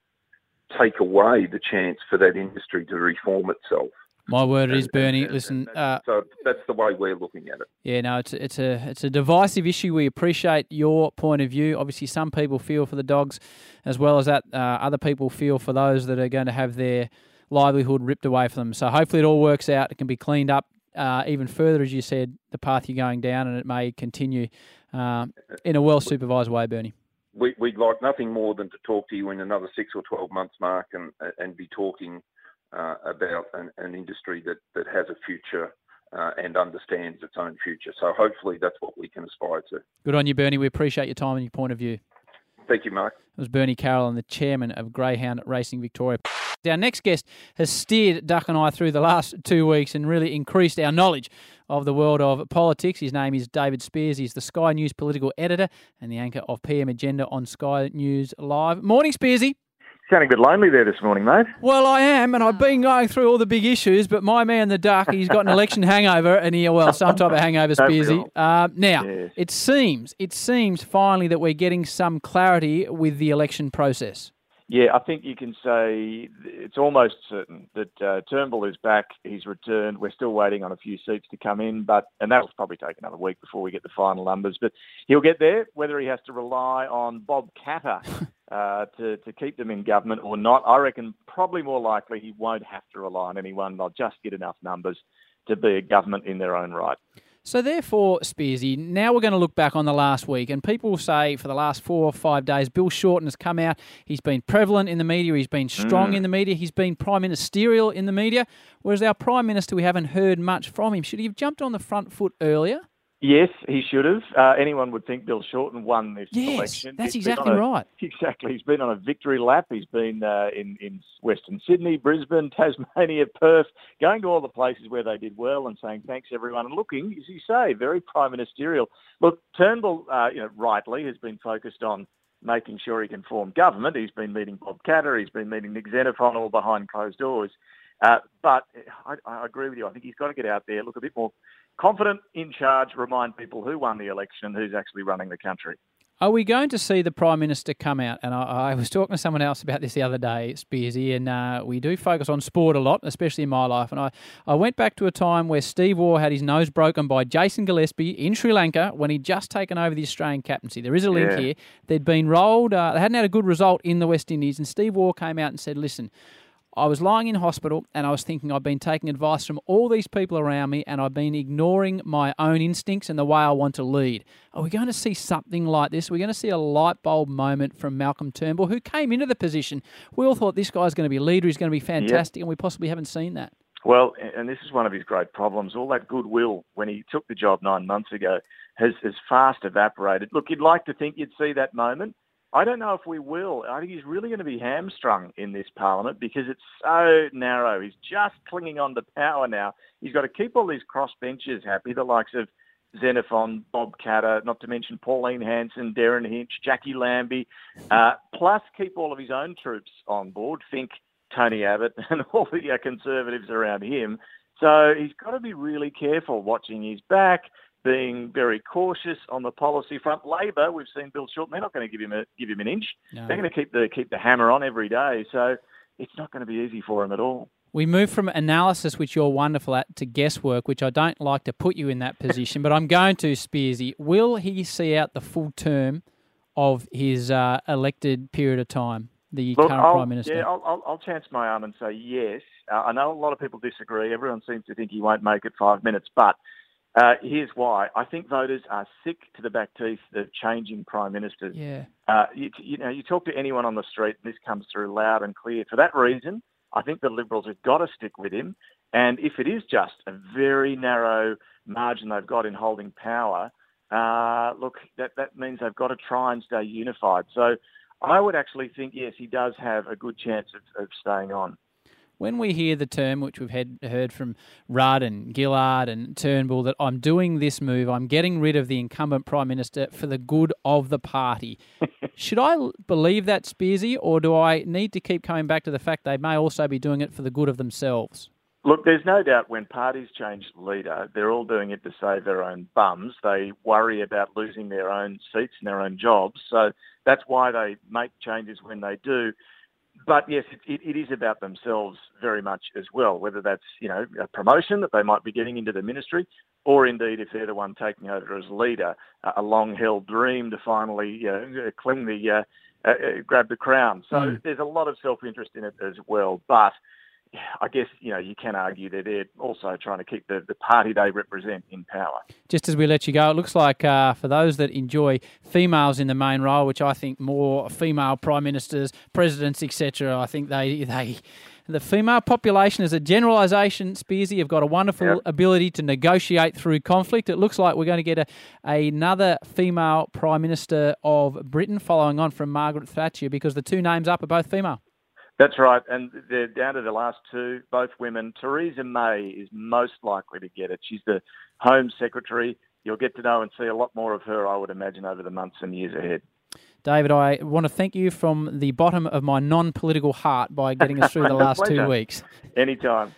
take away the chance for that industry to reform itself. My word it is, Bernie. Listen, so that's the way we're looking at it. Yeah, no, it's a divisive issue. We appreciate your point of view. Obviously, some people feel for the dogs, as well as that other people feel for those that are going to have their livelihood ripped away from them. So hopefully, it all works out. It can be cleaned up even further, as you said, the path you're going down, and it may continue in a well supervised way, Bernie. We'd like nothing more than to talk to you in another 6 or 12 months, Mark, and be talking about an industry that has a future and understands its own future. So hopefully that's what we can aspire to. Good on you, Bernie. We appreciate your time and your point of view. Thank you, Mark. It was Bernie Carroll, the chairman of Greyhound Racing Victoria. Our next guest has steered Duck and I through the last 2 weeks and really increased our knowledge of the world of politics. His name is David Speers. He's the Sky News political editor and the anchor of PM Agenda on Sky News Live. Morning, Spearsy. Sounding a bit lonely there this morning, mate. Well, I am, and I've been going through all the big issues, but my man, the Duck, he's got an election hangover, and some type of hangover, Spearsy. Now, yes. It seems finally that we're getting some clarity with the election process. Yeah, I think you can say it's almost certain that Turnbull is back. He's returned. We're still waiting on a few seats to come in, and that'll probably take another week before we get the final numbers. But he'll get there, whether he has to rely on Bob Catter to keep them in government or not. I reckon probably more likely he won't have to rely on anyone. They'll just get enough numbers to be a government in their own right. So therefore, Spearsy, now we're going to look back on the last week, and people will say for the last 4 or 5 days, Bill Shorten has come out, he's been prevalent in the media, he's been strong in the media, he's been prime ministerial in the media, whereas our Prime Minister, we haven't heard much from him. Should he have jumped on the front foot earlier? Yes, he should have. Anyone would think Bill Shorten won this election. Yes, that's exactly right. Exactly. He's been on a victory lap. He's been in Western Sydney, Brisbane, Tasmania, Perth, going to all the places where they did well and saying thanks, everyone, and looking, as you say, very prime ministerial. Look, Turnbull, rightly, has been focused on making sure he can form government. He's been meeting Bob Catter. He's been meeting Nick Xenophon, all behind closed doors. But I agree with you. I think he's got to get out there, look a bit more confident, in charge, remind people who won the election and who's actually running the country. Are we going to see the Prime Minister come out? And I was talking to someone else about this the other day, Spearsy, and we do focus on sport a lot, especially in my life. And I went back to a time where Steve Waugh had his nose broken by Jason Gillespie in Sri Lanka when he'd just taken over the Australian captaincy. There is a link here. They'd been rolled. They hadn't had a good result in the West Indies, and Steve Waugh came out and said, listen, I was lying in hospital and I was thinking I've been taking advice from all these people around me and I've been ignoring my own instincts and the way I want to lead. Are we going to see something like this? We're going to see a light bulb moment from Malcolm Turnbull, who came into the position. We all thought this guy's going to be a leader, he's going to be fantastic, and we possibly haven't seen that. Well, and this is one of his great problems. All that goodwill when he took the job 9 months ago has fast evaporated. Look, you'd like to think you'd see that moment. I don't know if we will. I think he's really going to be hamstrung in this parliament because it's so narrow. He's just clinging on to power now. He's got to keep all these crossbenchers happy, the likes of Xenophon, Bob Catter, not to mention Pauline Hanson, Darren Hinch, Jackie Lambie, plus keep all of his own troops on board, think Tony Abbott and all the Conservatives around him. So he's got to be really careful watching his back, being very cautious on the policy front. Labor, we've seen Bill Shorten, they're not going to give him an inch. No. They're going to keep the hammer on every day. So it's not going to be easy for him at all. We move from analysis, which you're wonderful at, to guesswork, which I don't like to put you in that position, but I'm going to, Spearsy. Will he see out the full term of his elected period of time, the current Prime Minister? Yeah, I'll chance my arm and say yes. I know a lot of people disagree. Everyone seems to think he won't make it 5 minutes, but here's why. I think voters are sick to the back teeth of changing prime ministers. Yeah. You talk to anyone on the street, and this comes through loud and clear. For that reason, I think the Liberals have got to stick with him. And if it is just a very narrow margin they've got in holding power, look, that means they've got to try and stay unified. So I would actually think, yes, he does have a good chance of staying on. When we hear the term, which we've heard from Rudd and Gillard and Turnbull, that I'm doing this move, I'm getting rid of the incumbent Prime Minister for the good of the party. Should I believe that, Spearsy, or do I need to keep coming back to the fact they may also be doing it for the good of themselves? Look, there's no doubt when parties change leader, they're all doing it to save their own bums. They worry about losing their own seats and their own jobs. So that's why they make changes when they do. But yes, it is about themselves very much as well, whether that's, a promotion that they might be getting into the ministry, or indeed if they're the one taking over as leader, a long-held dream to finally grab the crown. So there's a lot of self-interest in it as well. But I guess, you can argue that they're also trying to keep the party they represent in power. Just as we let you go, it looks like for those that enjoy females in the main role, which I think more female prime ministers, presidents, etc., I think the female population as a generalisation, Spearsy, have got a wonderful ability to negotiate through conflict. It looks like we're going to get another female Prime Minister of Britain following on from Margaret Thatcher because the two names up are both female. That's right, and they're down to the last two, both women. Theresa May is most likely to get it. She's the Home Secretary. You'll get to know and see a lot more of her, I would imagine, over the months and years ahead. David, I want to thank you from the bottom of my non-political heart by getting us through the last 2 weeks. Anytime.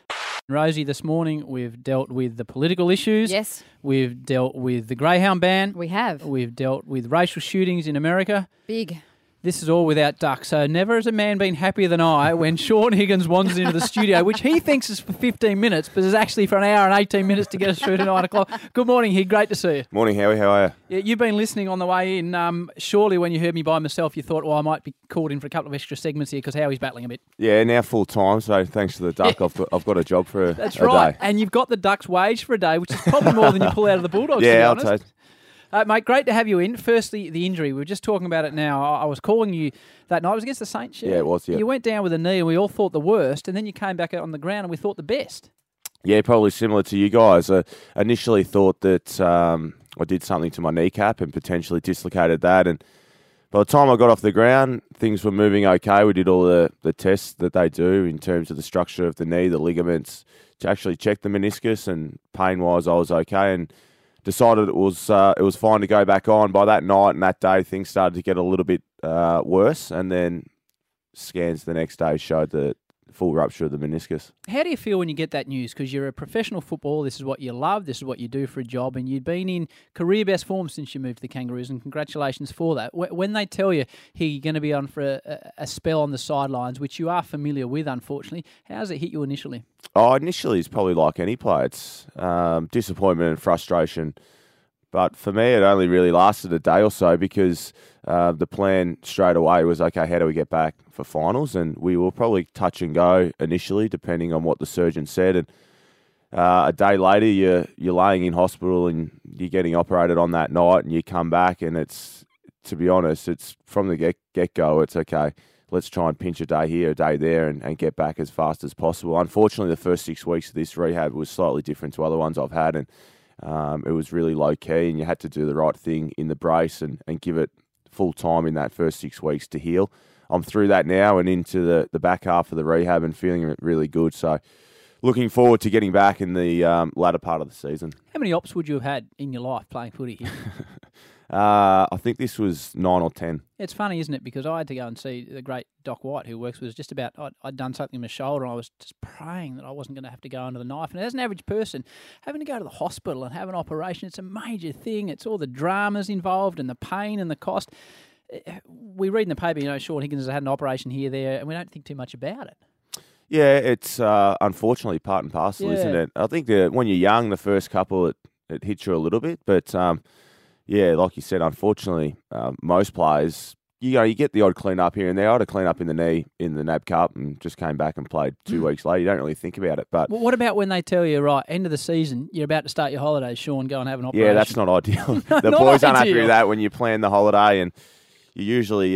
Rosie, this morning we've dealt with the political issues. Yes. We've dealt with the Greyhound ban. We have. We've dealt with racial shootings in America. Big. This is all without duck, so never has a man been happier than I when Shaun Higgins wanders into the studio, which he thinks is for 15 minutes, but is actually for an hour and 18 minutes to get us through to 9 o'clock. Good morning, Hig. Great to see you. Morning, Howie. How are you? Yeah, you've been listening on the way in. Surely when you heard me by myself, you thought, well, I might be called in for a couple of extra segments here because Howie's battling a bit. Yeah, now full time, so thanks to the duck, I've got a job for a day. That's right, and you've got the duck's wage for a day, which is probably more than you pull out of the Bulldogs, to be honest. Yeah, I'll take it. Mate, great to have you in. Firstly, the injury. We were just talking about it now. I was calling you that night. It was against the Saints. Yeah, it was, yeah. You went down with a knee and we all thought the worst, and then you came back out on the ground and we thought the best. Yeah, probably similar to you guys. I initially thought that I did something to my kneecap and potentially dislocated that. And by the time I got off the ground, things were moving okay. We did all the tests that they do in terms of the structure of the knee, the ligaments, to actually check the meniscus, and pain-wise I was okay. And decided it was fine to go back on. By that night and that day, things started to get a little bit worse, and then scans the next day showed the full rupture of the meniscus. How do you feel when you get that news? Because you're a professional footballer, this is what you love, this is what you do for a job, and you've been in career-best form since you moved to the Kangaroos, and congratulations for that. When they tell you you're going to be on for a spell on the sidelines, which you are familiar with, unfortunately, how does it hit you initially? Initially it's probably like any player. It's disappointment and frustration, But for me, it only really lasted a day or so because the plan straight away was, okay, how do we get back for finals? And we were probably touch and go initially, depending on what the surgeon said. And a day later, you're laying in hospital and you're getting operated on that night, and you come back and it's, to be honest, it's from the get-go, it's okay, let's try and pinch a day here, a day there, and get back as fast as possible. Unfortunately, the first 6 weeks of this rehab was slightly different to other ones I've had, and it was really low-key, and you had to do the right thing in the brace and give it full time in that first 6 weeks to heal. I'm through that now and into the back half of the rehab and feeling really good. So looking forward to getting back in the latter part of the season. How many ops would you have had in your life playing footy here? I think this was 9 or 10. It's funny, isn't it? Because I had to go and see the great Doc White, who works with us, just about, I'd done something in my shoulder, and I was just praying that I wasn't going to have to go under the knife. And as an average person, having to go to the hospital and have an operation, it's a major thing. It's all the dramas involved and the pain and the cost. We read in the paper, you know, Shaun Higgins has had an operation here, there, and we don't think too much about it. Yeah, it's unfortunately part and parcel, isn't it? I think that when you're young, the first couple, it hits you a little bit. But, yeah, like you said, unfortunately, most players, you know, you get the odd clean-up here and there. I had a clean-up in the knee in the NAB Cup and just came back and played 2 weeks later. You don't really think about it. But well, what about when they tell you, right, end of the season, you're about to start your holiday, Shaun, go and have an operation? Yeah, that's not ideal. The boys aren't happy with that when you plan the holiday and you usually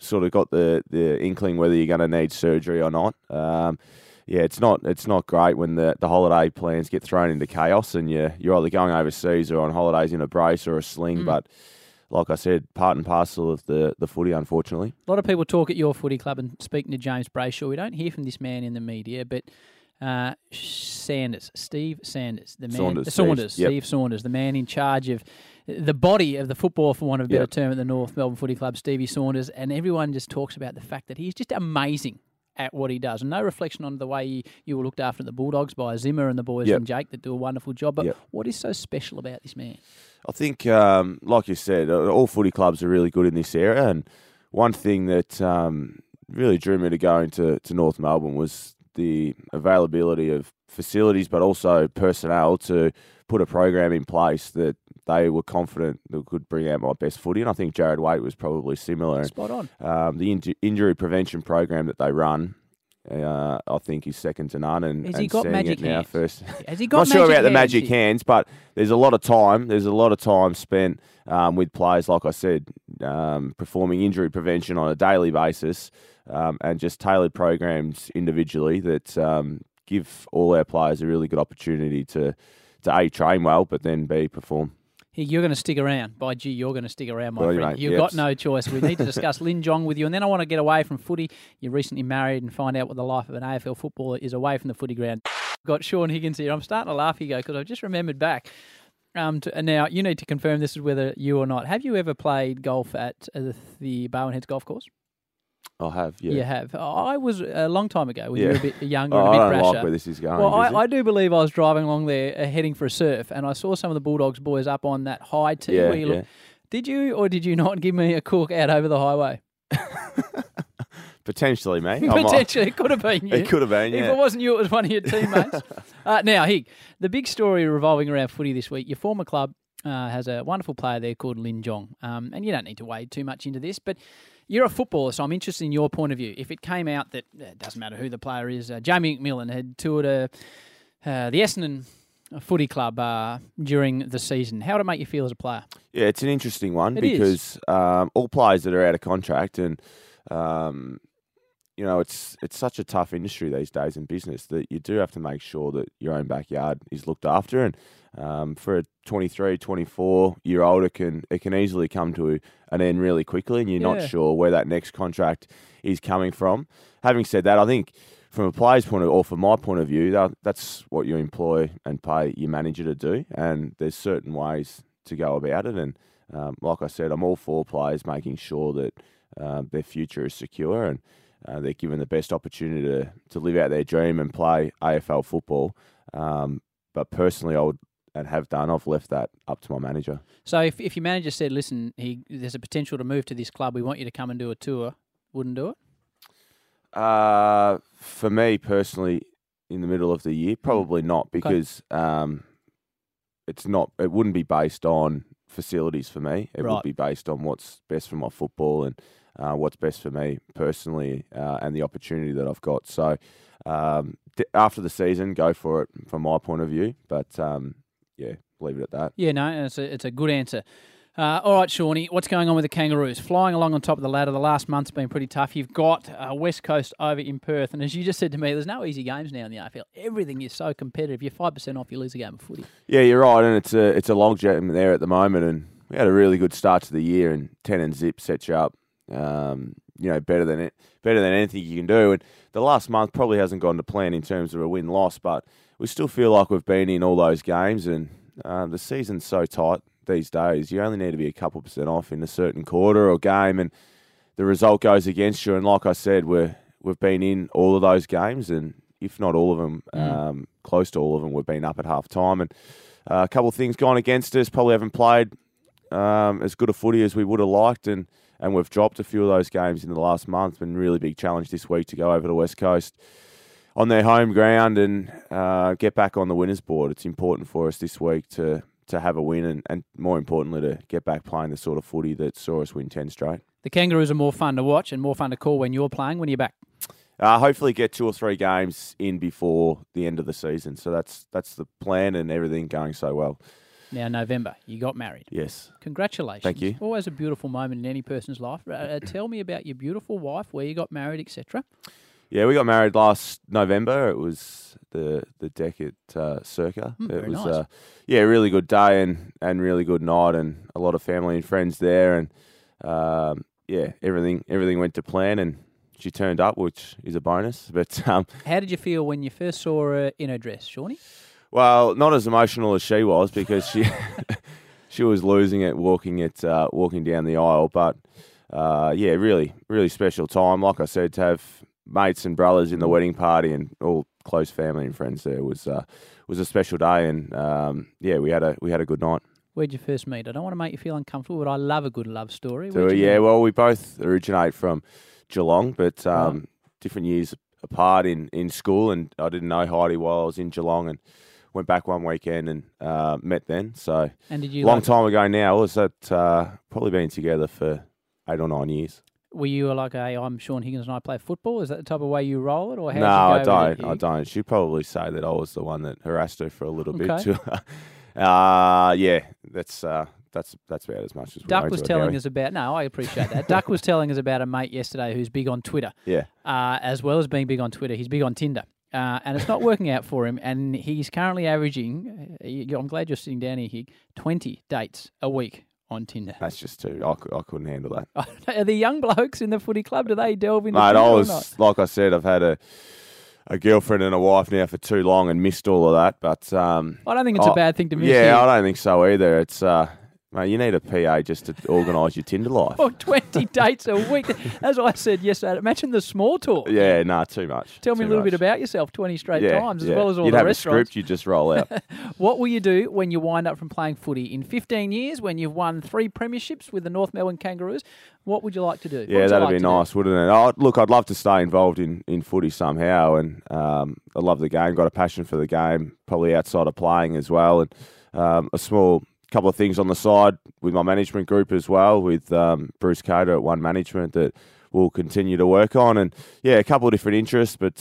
sort of got the inkling whether you're going to need surgery or not. Yeah, it's not great when the holiday plans get thrown into chaos and you're either going overseas or on holidays in a brace or a sling. But like I said, part and parcel of the footy, unfortunately. A lot of people talk at your footy club, and speaking to James Brayshaw, we don't hear from this man in the media, but Steve Saunders, the man, Steve Saunders, the man in charge of the body of the football, for want of a better term, at the North Melbourne Footy Club, Stevie Saunders, and everyone just talks about the fact that he's just amazing at what he does. And no reflection on the way you were looked after at the Bulldogs by Zimmer and the boys and Jake that do a wonderful job. But what is so special about this man? I think, like you said, all footy clubs are really good in this area. And one thing that really drew me to going to North Melbourne was the availability of facilities, but also personnel to put a program in place that they were confident that could bring out my best footy. And I think Jared Waite was probably similar. Spot on. The injury prevention program that they run, I think, is second to none. And has he got magic hands? Has he got magic hands? Not sure about the magic hands, but there's a lot of time. There's a lot of time spent with players, like I said, performing injury prevention on a daily basis and just tailored programs individually that give all our players a really good opportunity to A, train well, but then B, perform. You're going to stick around. By G, you're going to stick around, my friend. Mate, you've got no choice. We need to discuss Lyn Jong with you. And then I want to get away from footy. You're recently married and find out what the life of an AFL footballer is away from the footy ground. Got Shaun Higgins here. I'm starting to laugh, Hugo, because I've just remembered back. Now, you need to confirm this is whether you or not. Have you ever played golf at the Bowen Heads golf course? I have, yeah. You have. I was a long time ago when you were a bit younger and a bit brasher. I don't like where this is going. Well, I do believe I was driving along there heading for a surf, and I saw some of the Bulldogs boys up on that high tee. Yeah, where you look. Did you or did you not give me a cook out over the highway? Potentially, mate. Potentially. It could have been you. It could have been, If it wasn't you, it was one of your teammates. Now, Hig, the big story revolving around footy this week, your former club has a wonderful player there called Lyn Jong. And you don't need to wade too much into this, but you're a footballer, so I'm interested in your point of view. If it came out that, it doesn't matter who the player is, Jamie McMillan had toured the Essendon Footy Club during the season, how would it make you feel as a player? Yeah, it's an interesting one because all players that are out of contract and, you know, it's such a tough industry these days in business that you do have to make sure that your own backyard is looked after. And for a 23, 24-year-old, it can easily come to an end really quickly, and you're not sure where that next contract is coming from. Having said that, I think from a player's point of view, or from my point of view, that's what you employ and pay your manager to do, and there's certain ways to go about it. And like I said, I'm all for players making sure that their future is secure and they're given the best opportunity to live out their dream and play AFL football. But personally, I would, and have done, I've left that up to my manager. So if your manager said, listen, there's a potential to move to this club, we want you to come and do a tour, wouldn't do it? For me personally, in the middle of the year, probably not, because it wouldn't be based on facilities for me. It would be based on what's best for my football and what's best for me personally and the opportunity that I've got. So after the season, go for it from my point of view. But, yeah, leave it at that. Yeah, no, it's a good answer. All right, Shauney, what's going on with the Kangaroos? Flying along on top of the ladder. The last month's been pretty tough. You've got West Coast over in Perth. And as you just said to me, there's no easy games now in the AFL. Everything is so competitive. You're 5% off, you lose a game of footy. Yeah, you're right. And it's a log jam there at the moment. And we had a really good start to the year. And 10 and zip sets you up, better than anything you can do. And the last month probably hasn't gone to plan in terms of a win-loss. But we still feel like we've been in all those games. And the season's so tight these days. You only need to be a couple percent off in a certain quarter or game and the result goes against you. And like I said, we've been in all of those games, and if not all of them, close to all of them, we've been up at half time. And a couple of things gone against us, probably haven't played as good a footy as we would have liked, and we've dropped a few of those games in the last month. Been a really big challenge this week to go over to West Coast on their home ground and get back on the winners board. It's important for us this week to have a win and more importantly to get back playing the sort of footy that saw us win 10 straight. The Kangaroos are more fun to watch and more fun to call when you're playing. When you're back? Hopefully get 2 or 3 games in before the end of the season. So that's the plan and everything going so well. Now, November, you got married. Yes. Congratulations. Thank you. Always a beautiful moment in any person's life. Tell me about your beautiful wife, where you got married, etc. Yeah, we got married last November. It was the deck at Circa. It was nice. A really good day and really good night, and a lot of family and friends there. And everything went to plan, and she turned up, which is a bonus. But how did you feel when you first saw her in her dress, Shauney? Well, not as emotional as she was because she she was losing it walking down the aisle. But really, really special time. Like I said, to have mates and brothers in the wedding party and all close family and friends there was a special day, and we had a good night. Where'd you first meet? I don't want to make you feel uncomfortable, but I love a good love story. Well, we both originate from Geelong, but different years apart in school, and I didn't know Heidi while I was in Geelong, and went back one weekend and met then. So, and did you long time ago now? Was that probably been together for 8 or 9 years? Were you like, hey, I'm Shaun Higgins and I play football? Is that the type of way you roll it? Or how? No, I don't. She'd probably say that I was the one that harassed her for a little bit. That's about as much as Duck was telling us about. No, I appreciate that. Duck was telling us about a mate yesterday who's big on Twitter. Yeah. As well as being big on Twitter, he's big on Tinder. And it's not working out for him. And he's currently averaging, I'm glad you're sitting down here, Hig, 20 dates a week on Tinder. That's just too... I couldn't handle that. Are the young blokes in the footy club, do they delve into... Mate, like I said, I've had a girlfriend and a wife now for too long and missed all of that, but... I don't think it's a bad thing to miss. Yeah, I don't think so either. It's... Mate, you need a PA just to organise your Tinder life. Oh, 20 dates a week. As I said yesterday, imagine the small talk. Yeah, too much. Tell me a little bit about yourself, 20 straight times, as well as all the restaurants. You'd have a script, you just roll out. What will you do when you wind up from playing footy? In 15 years, when you've won 3 premierships with the North Melbourne Kangaroos, what would you like to do? Yeah, that'd be nice, wouldn't it? Oh, look, I'd love to stay involved in footy somehow, and I love the game, got a passion for the game, probably outside of playing as well, and a small... couple of things on the side with my management group as well, with Bruce Catter at One Management that we'll continue to work on. And, a couple of different interests. But,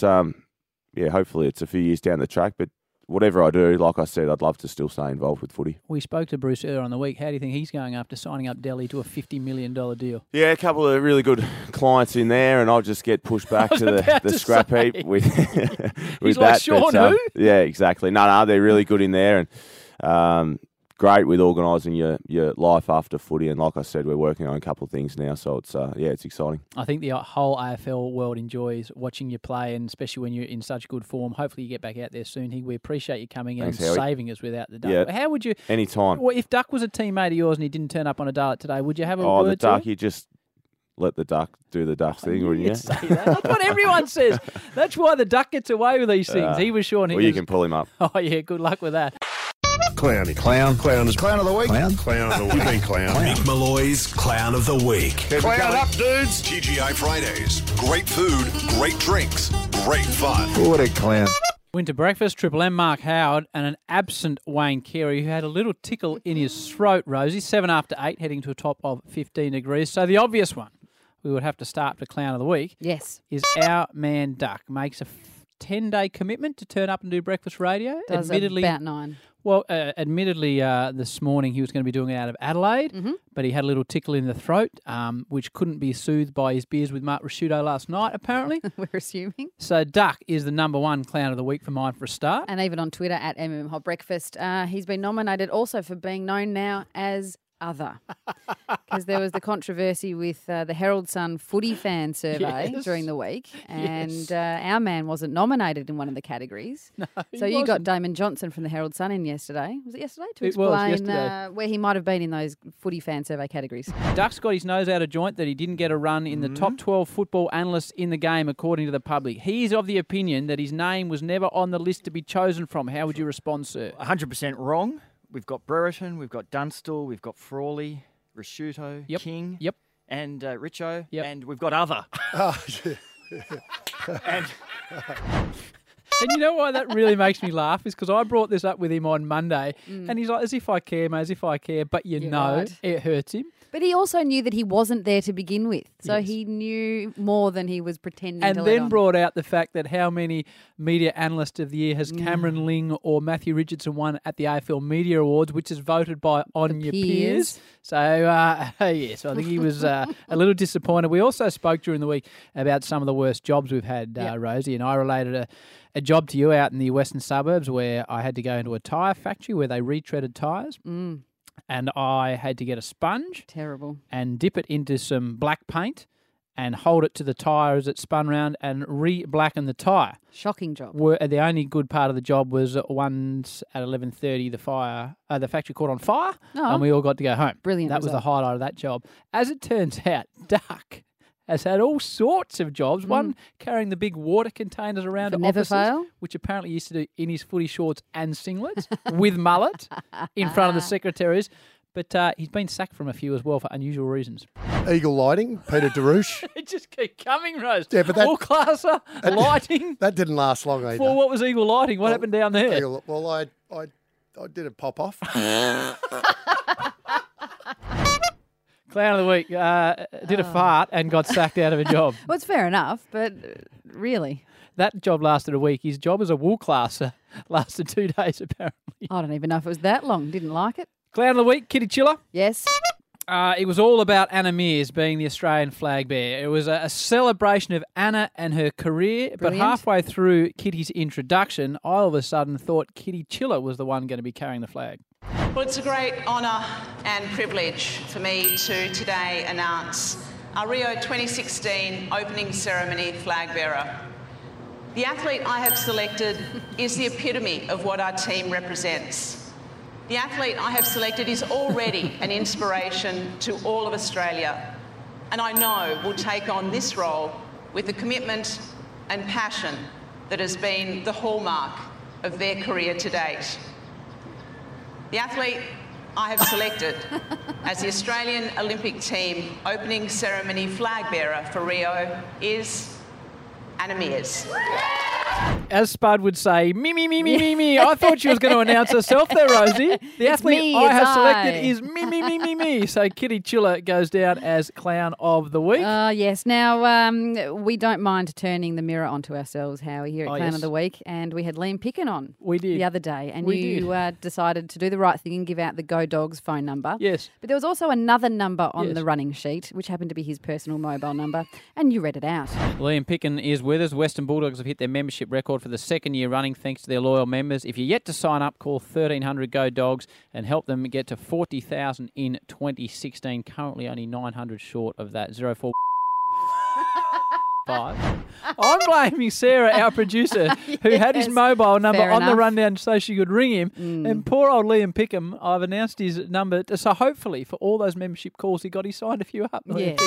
hopefully it's a few years down the track. But whatever I do, like I said, I'd love to still stay involved with footy. We spoke to Bruce earlier on the week. How do you think he's going after signing up Delhi to a $50 million deal? Yeah, a couple of really good clients in there, and I'll just get pushed back to the scrap heap with, with like, that. Shaun, who? Yeah, exactly. No, they're really good in there. And, great with organising your life after footy, and like I said, we're working on a couple of things now, so it's exciting. I think the whole AFL world enjoys watching you play, and especially when you're in such good form. Hopefully you get back out there soon. We appreciate you coming in and saving us without the Duck. Yeah. How would you... Any time. Well, if Duck was a teammate of yours and he didn't turn up on a day like today, would you have a word the Duck, to you just... Let the Duck do the Duck thing, wouldn't you? Say that. That's what everyone says. That's why the Duck gets away with these things. He was Shaun Higgins. Well, you can pull him up. Oh, yeah, good luck with that. Clowny. Clown is Clown of the Week. Clown of the Week. You've been clown. Nick Malloy's Clown of the Week. Clown up, dudes. TGI Fridays. Great food, great drinks, great fun. What a clown. Winter Breakfast, Triple M, Mark Howard, and an absent Wayne Carey who had a little tickle in his throat, Rosie. 7 after 8, heading to a top of 15 degrees. So the obvious one we would have to start for Clown of the Week is our man Duck. Makes a 10-day commitment to turn up and do breakfast radio. Does about 9. Well, this morning he was going to be doing it out of Adelaide, but he had a little tickle in the throat, which couldn't be soothed by his beers with Mark Rasciuto last night, apparently. We're assuming. So Duck is the #1 Clown of the Week for mine for a start. And even on Twitter, at MMHotBreakfast, he's been nominated also for being known now as Other. Because there was the controversy with the Herald Sun footy fan survey during the week, and our man wasn't nominated in one of the categories. No, so you got Damon Johnson from the Herald Sun in yesterday. Was it yesterday? To explain where he might have been in those footy fan survey categories. Duck's got his nose out of joint that he didn't get a run in the top 12 football analysts in the game, according to the public. He is of the opinion that his name was never on the list to be chosen from. How would you respond, sir? 100% wrong. We've got Brereton, we've got Dunstall, we've got Frawley, Rasciuto, King, and Richo, and we've got Other. And you know why that really makes me laugh is because I brought this up with him on Monday, and he's like, as if I care, mate, as if I care, but you know it hurts him. But he also knew that he wasn't there to begin with, so he knew more than he was pretending to let on. And then brought out the fact that how many media analysts of the year has Cameron Ling or Matthew Richardson won at the AFL Media Awards, which is voted by On Your Peers. So, yes, I think he was a little disappointed. We also spoke during the week about some of the worst jobs we've had, Rosie, and I related a job to you out in the western suburbs where I had to go into a tyre factory where they retreaded tyres. And I had to get a sponge. Terrible. And dip it into some black paint and hold it to the tyre as it spun round and re-blacken the tyre. Shocking job. The only good part of the job was once at 11:30 the factory caught on fire and we all got to go home. Brilliant. That was the highlight of that job. As it turns out, Duck has had all sorts of jobs, one carrying the big water containers around to offices, which apparently he used to do in his footy shorts and singlets with mullet in front of the secretaries. But he's been sacked from a few as well for unusual reasons. Eagle Lighting, Peter DeRouche. It just keep coming, Rose. Yeah, but all-classer, lighting. That didn't last long either. Well, what was Eagle Lighting? What happened down there? I did a pop-off. Clown of the Week did a fart and got sacked out of a job. Well, it's fair enough, but really. That job lasted a week. His job as a wool-classer lasted 2 days, apparently. I don't even know if it was that long. Didn't like it. Clown of the Week, Kitty Chiller. Yes. It was all about Anna Mears being the Australian flag bearer. It was a celebration of Anna and her career. Brilliant. But halfway through Kitty's introduction, I all of a sudden thought Kitty Chiller was the one going to be carrying the flag. Well, it's a great honour and privilege for me to today announce our Rio 2016 opening ceremony flag bearer. The athlete I have selected is the epitome of what our team represents. The athlete I have selected is already an inspiration to all of Australia, and I know will take on this role with the commitment and passion that has been the hallmark of their career to date. The athlete I have selected as the Australian Olympic team opening ceremony flag bearer for Rio is Anna Mears. As Spud would say, me. I thought she was going to announce herself there, Rosie. The athlete I have selected is me. So Kitty Chiller goes down as Clown of the Week. Oh, yes. Now, we don't mind turning the mirror onto ourselves, Howie, here at Clown of the Week. And we had Liam Picken on the other day. And decided to do the right thing and give out the Go Dogs phone number. Yes. But there was also another number on the running sheet, which happened to be his personal mobile number. And you read it out. Liam Picken is with us. Western Bulldogs have hit their membership record for the second year running thanks to their loyal members. If you're yet to sign up, call 1300 Go Dogs and help them get to 40,000 in 2016. Currently only 900 short of that. 04 5. I'm blaming Sarah, our producer, who had his mobile number on the rundown so she could ring him. And poor old Liam Pickham, I've announced his number. So hopefully for all those membership calls he got, he signed a few up. Yes.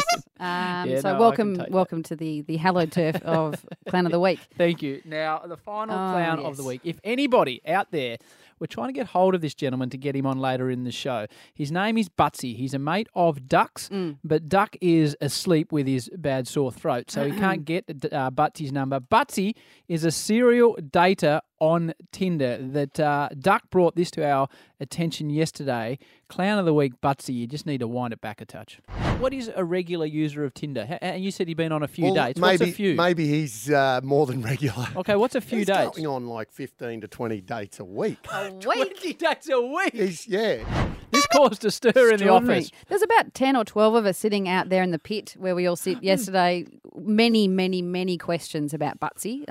Welcome to the hallowed turf of Clown of the Week. Thank you. Now, the final Clown of the Week. If anybody out there... We're trying to get hold of this gentleman to get him on later in the show. His name is Butsy. He's a mate of Duck's, but Duck is asleep with his bad sore throat, so he can't can't get Butsy's number. Butsy is a serial dater on Tinder that Duck brought this to our attention yesterday. Clown of the week, Butsy. You just need to wind it back a touch. What is a regular user of Tinder? And you said he'd been on a few dates. Maybe, what's a few? Maybe he's more than regular. Okay, what's a few dates? He's going on like 15 to 20 dates a week. A week? 20 dates a week? Yeah. This caused a stir in the office. There's about 10 or 12 of us sitting out there in the pit where we all sit yesterday. Many, many, many questions about Butsy.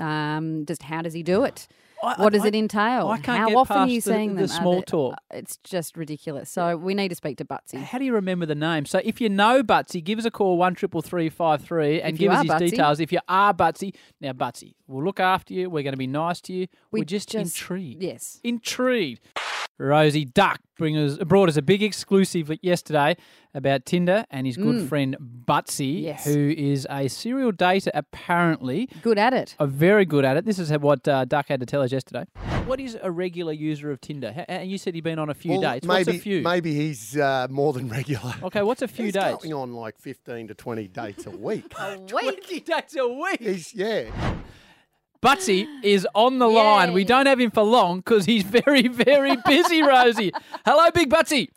Just how does he do it? What does it entail? How often are you seeing them? The small talk. It's just ridiculous. So we need to speak to Butsy. How do you remember the name? So if you know Butsy, give us a call, 13353 and give us his details. If you are Butsy. Now, Butsy, we'll look after you. We're going to be nice to you. We're just intrigued. Yes. Intrigued. Rosie Duck brought us a big exclusive yesterday about Tinder and his good friend Butsy, who is a serial dater apparently. Good at it. Very good at it. This is what Duck had to tell us yesterday. What is a regular user of Tinder? And you said he'd been on a few dates. Maybe, what's a few? Maybe he's more than regular. Okay, what's a few dates? He's going on like 15 to 20 dates a week. A week? 20 dates a week? Yeah. Butsy is on the line. We don't have him for long because he's very, very busy, Rosie. Hello, Big Butsy.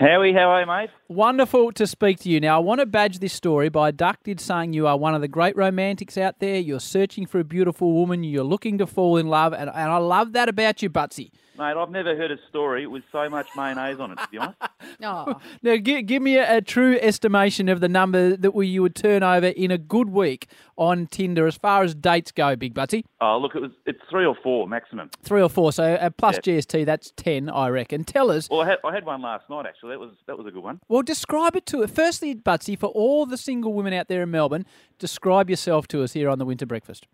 Howie, how are you, mate? Wonderful to speak to you. Now, I want to badge this story by Duckdid saying you are one of the great romantics out there. You're searching for a beautiful woman. You're looking to fall in love. And I love that about you, Butsy. Mate, I've never heard a story with so much mayonnaise on it, to be honest. Oh. Now, give me a true estimation of the number that you would turn over in a good week on Tinder as far as dates go, Big Butsy. Oh, look, it's 3 or 4 maximum. 3 or 4, so plus GST, that's 10, I reckon. Tell us. Well, I had one last night, actually. That was a good one. Well, describe it to us. Firstly, Butsy, for all the single women out there in Melbourne, describe yourself to us here on the Winter Breakfast.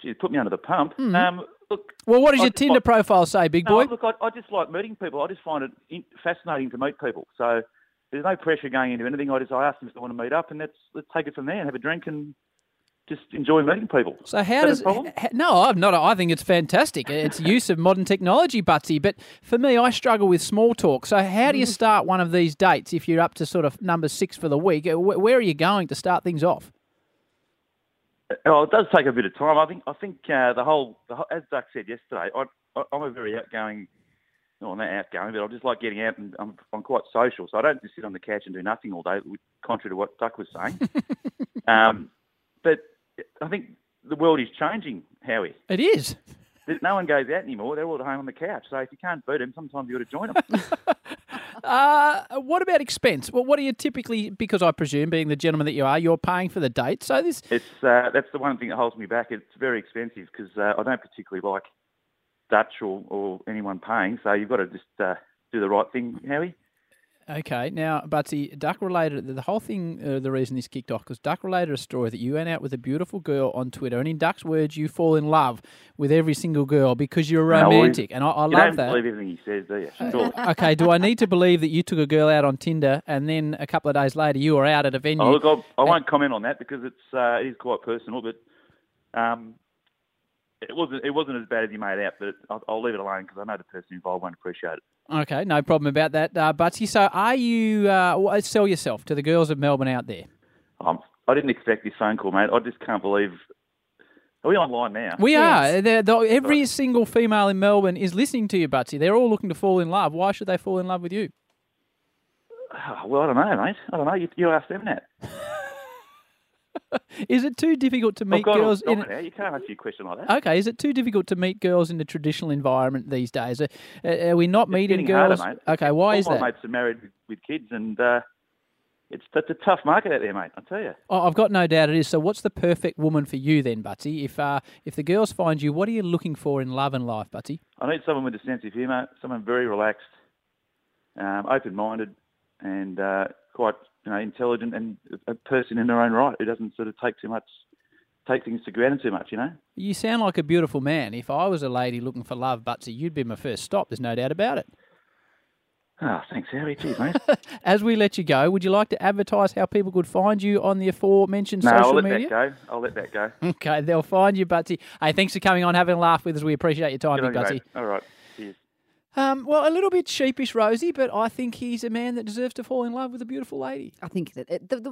Geez, put me under the pump. Mm-hmm. Look, well, what does your Tinder profile say, big boy? Look, I just like meeting people. I just find it fascinating to meet people. So there's no pressure going into anything. I ask them if they want to meet up, and let's take it from there and have a drink and just enjoy meeting people. So how does... No, I'm not. I think it's fantastic. It's use of modern technology, Butsy. But for me, I struggle with small talk. So how do you start one of these dates if you're up to sort of number 6 for the week? Where are you going to start things off? Oh, it does take a bit of time. I think the whole as Duck said yesterday, I'm a very outgoing. Well, not outgoing, but I just like getting out, and I'm quite social, so I don't just sit on the couch and do nothing all day, contrary to what Duck was saying. But I think the world is changing, Howie. It is. No one goes out anymore. They're all at home on the couch. So if you can't beat them, sometimes you ought to join them. What about expense? Well, what are you typically, because I presume, being the gentleman that you are, you're paying for the date. So that's the one thing that holds me back. It's very expensive because I don't particularly like Dutch or anyone paying. So you've got to just do the right thing, Howie. Okay, now, Butsy, Duck related, the whole thing, the reason this kicked off, because Duck related a story that you went out with a beautiful girl on Twitter, and in Duck's words, you fall in love with every single girl because you're romantic, and I love that. You don't believe everything he says, do you? Sure. Okay, do I need to believe that you took a girl out on Tinder, and then a couple of days later you were out at a venue? Oh, look, I won't comment on that because it is quite personal, but... It wasn't as bad as you made out, but I'll leave it alone because I know the person involved won't appreciate it. Okay, no problem about that, Butsy. So are you sell yourself to the girls of Melbourne out there? I didn't expect this phone call, mate. I just can't believe... Are we online now? We are. Every single female in Melbourne is listening to you, Butsy. They're all looking to fall in love. Why should they fall in love with you? Well, I don't know, mate. I don't know. You asked them that. Is it too difficult to meet girls? You can't answer your question like that. Okay, is it too difficult to meet girls in the traditional environment these days? Are we not meeting girls? Harder, mate. Okay, why is that? All my mates are married with kids, and it's a tough market out there, mate. I tell you. Oh, I've got no doubt it is. So, what's the perfect woman for you then, Butsy? If the girls find you, what are you looking for in love and life, Butsy? I need someone with a sense of humour, someone very relaxed, open-minded, and quite. Intelligent and a person in their own right who doesn't sort of take things for granted too much, you know? You sound like a beautiful man. If I was a lady looking for love, Butsy, you'd be my first stop. There's no doubt about it. Oh, thanks, Harry. Cheers, mate. As we let you go, would you like to advertise how people could find you on the aforementioned social media? I'll let that go. Okay, they'll find you, Butsy. Hey, thanks for coming on, having a laugh with us. We appreciate your time, Big Butsy. All right. Well, a little bit sheepish, Rosie, but I think he's a man that deserves to fall in love with a beautiful lady. I think that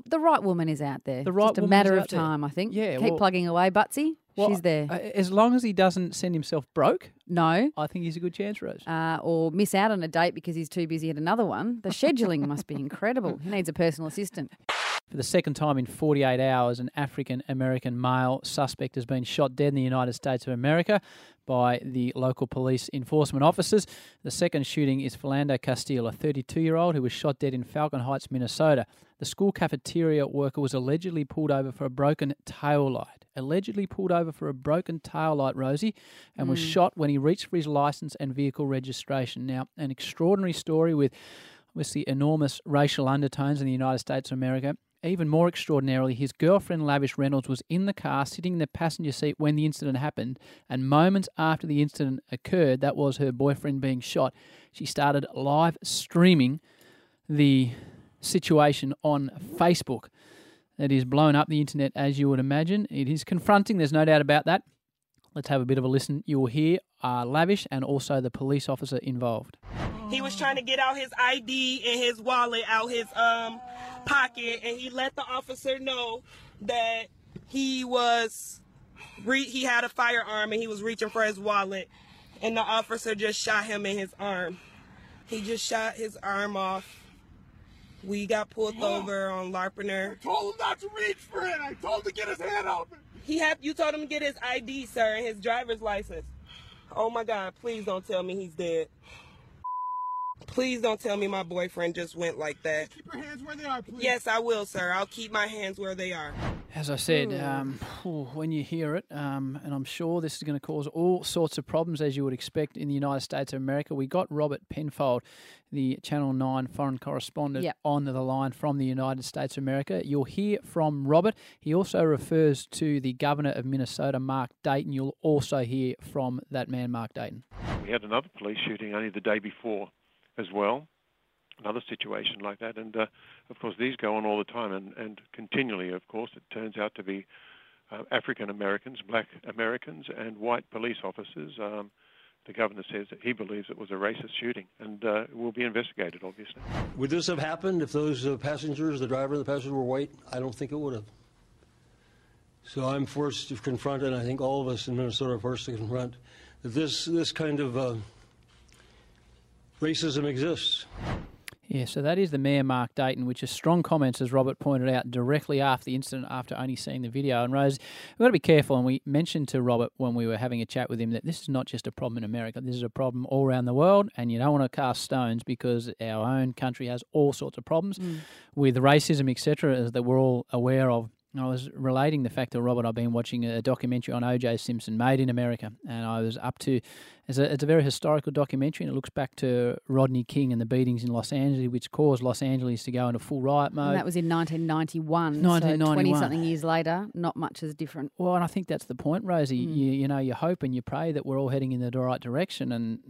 the right woman is out there. The right woman is out there. Just a matter of time, I think. Yeah. Keep plugging away, Butsy. Well, she's there. As long as he doesn't send himself broke. No. I think he's a good chance, Rose. Or miss out on a date because he's too busy at another one. The scheduling must be incredible. He needs a personal assistant. For the second time in 48 hours, an African-American male suspect has been shot dead in the United States of America by the local police enforcement officers. The second shooting is Philando Castile, a 32-year-old who was shot dead in Falcon Heights, Minnesota. The school cafeteria worker was allegedly pulled over for a broken taillight. Allegedly pulled over for a broken taillight, Rosie, and was shot when he reached for his licence and vehicle registration. Now, an extraordinary story with the enormous racial undertones in the United States of America. Even more extraordinarily, his girlfriend Lavish Reynolds was in the car sitting in the passenger seat when the incident happened, and moments after the incident occurred, that was her boyfriend being shot, she started live streaming the situation on Facebook. That is blown up the internet, as you would imagine. It is confronting, there's no doubt about that. Let's have a bit of a listen. You'll hear Lavish and also the police officer involved. He was trying to get out his ID and his wallet out his pocket, and he let the officer know that he had a firearm and he was reaching for his wallet, and the officer just shot him in his arm. He just shot his arm off. We got pulled over on Larpiner. I told him not to reach for it. I told him to get his hand out. You told him to get his ID, sir, and his driver's license. Oh, my God, please don't tell me he's dead. Please don't tell me my boyfriend just went like that. Keep your hands where they are, please. Yes, I will, sir. I'll keep my hands where they are. As I said, when you hear it, and I'm sure this is going to cause all sorts of problems, as you would expect, in the United States of America. We got Robert Penfold, the Channel 9 foreign correspondent, on the line from the United States of America. You'll hear from Robert. He also refers to the governor of Minnesota, Mark Dayton. You'll also hear from that man, Mark Dayton. We had another police shooting only the day before as well, another situation like that. And, of course, these go on all the time and continually, of course. It turns out to be African Americans, black Americans, and white police officers. The governor says that he believes it was a racist shooting, and it will be investigated, obviously. Would this have happened if those passengers, the driver and the passenger, were white? I don't think it would have. So I'm forced to confront, and I think all of us in Minnesota are forced to confront, that this kind of... racism exists. Yeah, so that is the Mayor, Mark Dayton, which is strong comments, as Robert pointed out, directly after the incident, after only seeing the video. And, Rose, we've got to be careful, and we mentioned to Robert when we were having a chat with him that this is not just a problem in America. This is a problem all around the world, and you don't want to cast stones because our own country has all sorts of problems with racism, etc., that we're all aware of. I was relating the fact to Robert, I've been watching a documentary on O.J. Simpson, Made in America, and I was up to, it's a very historical documentary, and it looks back to Rodney King and the beatings in Los Angeles, which caused Los Angeles to go into full riot mode. And that was in 1991, so 20-something years later, not much is different. Well, and I think that's the point, Rosie. You know, you hope and you pray that we're all heading in the right direction, and...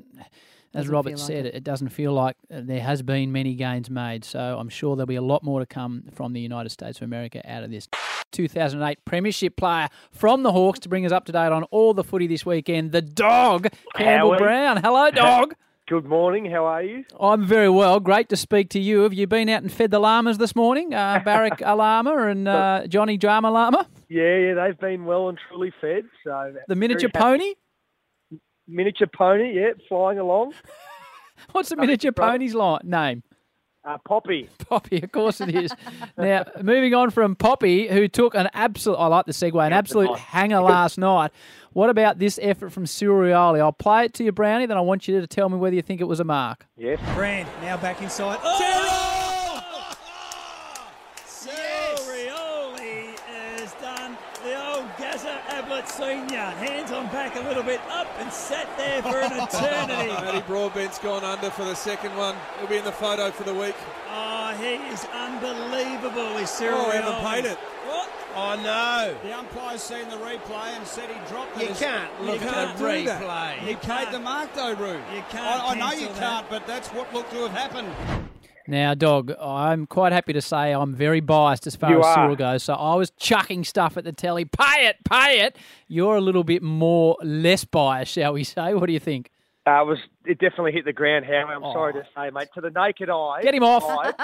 As Robert said, it doesn't feel like there has been many gains made, so I'm sure there'll be a lot more to come from the United States of America out of this. 2008 Premiership player from the Hawks to bring us up to date on all the footy this weekend, the dog, Campbell Brown. Hello, dog. Good morning. How are you? I'm very well. Great to speak to you. Have you been out and fed the llamas this morning, Barak Alama and Johnny Drama Llama? Yeah, they've been well and truly fed. So the miniature pony? Miniature pony, yeah, flying along. What's the miniature pony's name? Poppy. Poppy, of course it is. Now, moving on from Poppy, who took an absolute, I like the segue, an absolute hanger last night. What about this effort from Cyril Rioli? I'll play it to you, Brownie, then I want you to tell me whether you think it was a mark. Yes. Brand, now back inside. Oh! Senior, hands on back a little bit, up and sat there for an eternity. Matty Broadbent's gone under for the second one. He'll be in the photo for the week. Oh, he is unbelievable. He's Cyril Rioli. Ever paid it. What? Oh, no. The umpire's seen the replay and said he dropped it. You can't look at the replay. He paid the mark, though, Roo. You can't. I know you can't, but that's what looked to have happened. Now, Dog, I'm quite happy to say I'm very biased as far as Cyril goes. So I was chucking stuff at the telly. Pay it, pay it. You're a little bit less biased, shall we say. What do you think? It definitely hit the ground, Howie. I'm sorry to say, mate. To the naked eye, get him off.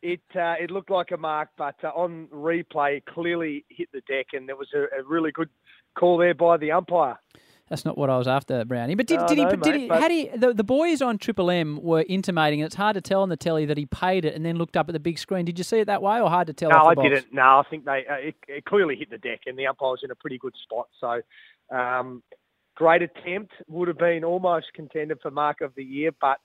It looked like a mark, but on replay, clearly hit the deck, and there was a really good call there by the umpire. That's not what I was after, Brownie. But the boys on Triple M were intimating, and it's hard to tell on the telly that he paid it and then looked up at the big screen. Did you see it that way, or hard to tell? No, I didn't. No, I think it clearly hit the deck, and the umpire was in a pretty good spot. So. Great attempt, would have been almost contended for Mark of the Year. But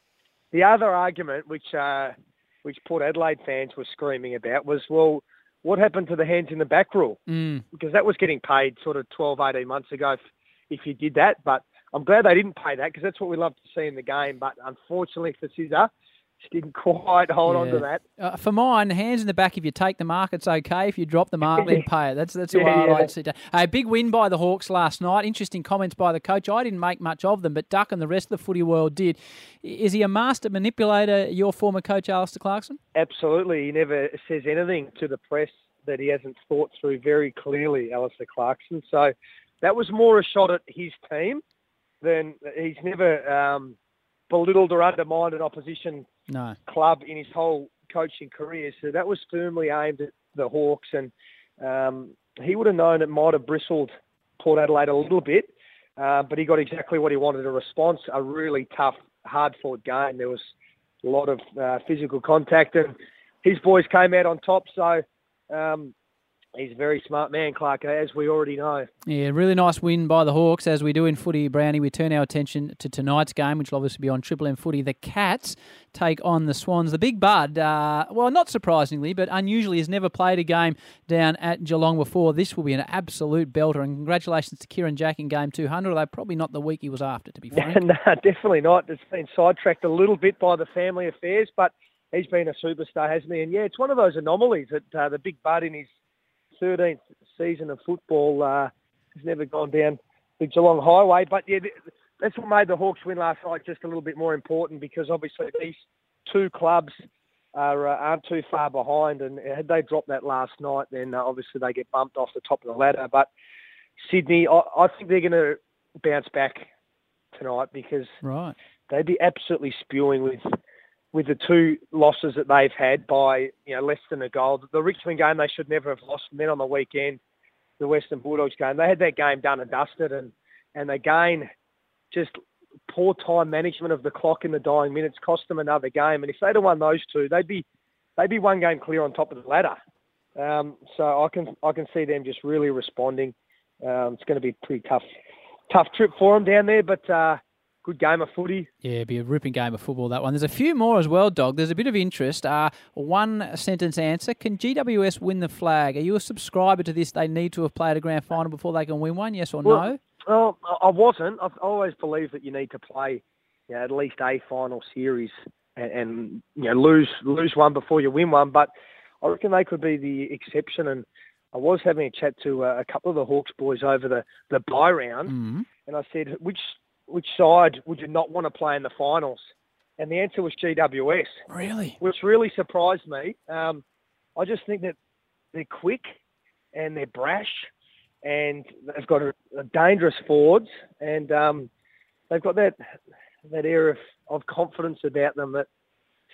the other argument, which Port Adelaide fans were screaming about, was, well, what happened to the hands in the back rule? Because that was getting paid sort of 12, 18 months ago if you did that. But I'm glad they didn't pay that because that's what we love to see in the game. But unfortunately for Scissor, she didn't quite hold on to that. For mine, hands in the back, if you take the mark, it's okay. If you drop the mark, then pay it. That's the way I like to see it. A big win by the Hawks last night. Interesting comments by the coach. I didn't make much of them, but Duck and the rest of the footy world did. Is he a master manipulator, your former coach, Alistair Clarkson? Absolutely. He never says anything to the press that he hasn't thought through very clearly, Alistair Clarkson. So that was more a shot at his team than he's never belittled or undermined an opposition club in his whole coaching career. So that was firmly aimed at the Hawks, and he would have known it might have bristled Port Adelaide a little bit, but he got exactly what he wanted, a response, a really tough, hard-fought game. There was a lot of physical contact, and his boys came out on top, so... he's a very smart man, Clark, as we already know. Yeah, really nice win by the Hawks. As we do in footy, Brownie, we turn our attention to tonight's game, which will obviously be on Triple M footy. The Cats take on the Swans. The Big Bud, well, not surprisingly, but unusually, has never played a game down at Geelong before. This will be an absolute belter. And congratulations to Kieran Jack in game 200, although probably not the week he was after, to be frank. No, definitely not. It's been sidetracked a little bit by the family affairs, but he's been a superstar, hasn't he? And, yeah, it's one of those anomalies that the Big Bud in his 13th season of football has never gone down the Geelong highway. But, yeah, that's what made the Hawks win last night just a little bit more important, because obviously these two clubs aren't too far behind, and had they dropped that last night, then obviously they get bumped off the top of the ladder. But Sydney, I think they're going to bounce back tonight, because they'd be absolutely spewing with the two losses that they've had by less than a goal. The Richmond game they should never have lost, and then on the weekend, the Western Bulldogs game, they had that game done and dusted, and again, just poor time management of the clock in the dying minutes cost them another game. And if they'd have won those two, they'd be one game clear on top of the ladder. So I can see them just really responding. It's going to be a pretty tough trip for them down there, but. Good game of footy. Yeah, it'd be a ripping game of football, that one. There's a few more as well, Dog. There's a bit of interest. One sentence answer. Can GWS win the flag? Are you a subscriber to this? They need to have played a grand final before they can win one, yes or no? Well, I wasn't. I've always believed that you need to play at least a final series and lose one before you win one. But I reckon they could be the exception. And I was having a chat to a couple of the Hawks boys over the bye round. Mm-hmm. And I said, which side would you not want to play in the finals? And the answer was GWS. Really? Which really surprised me. I just think that they're quick and they're brash and they've got a dangerous forwards, and they've got that air of confidence about them that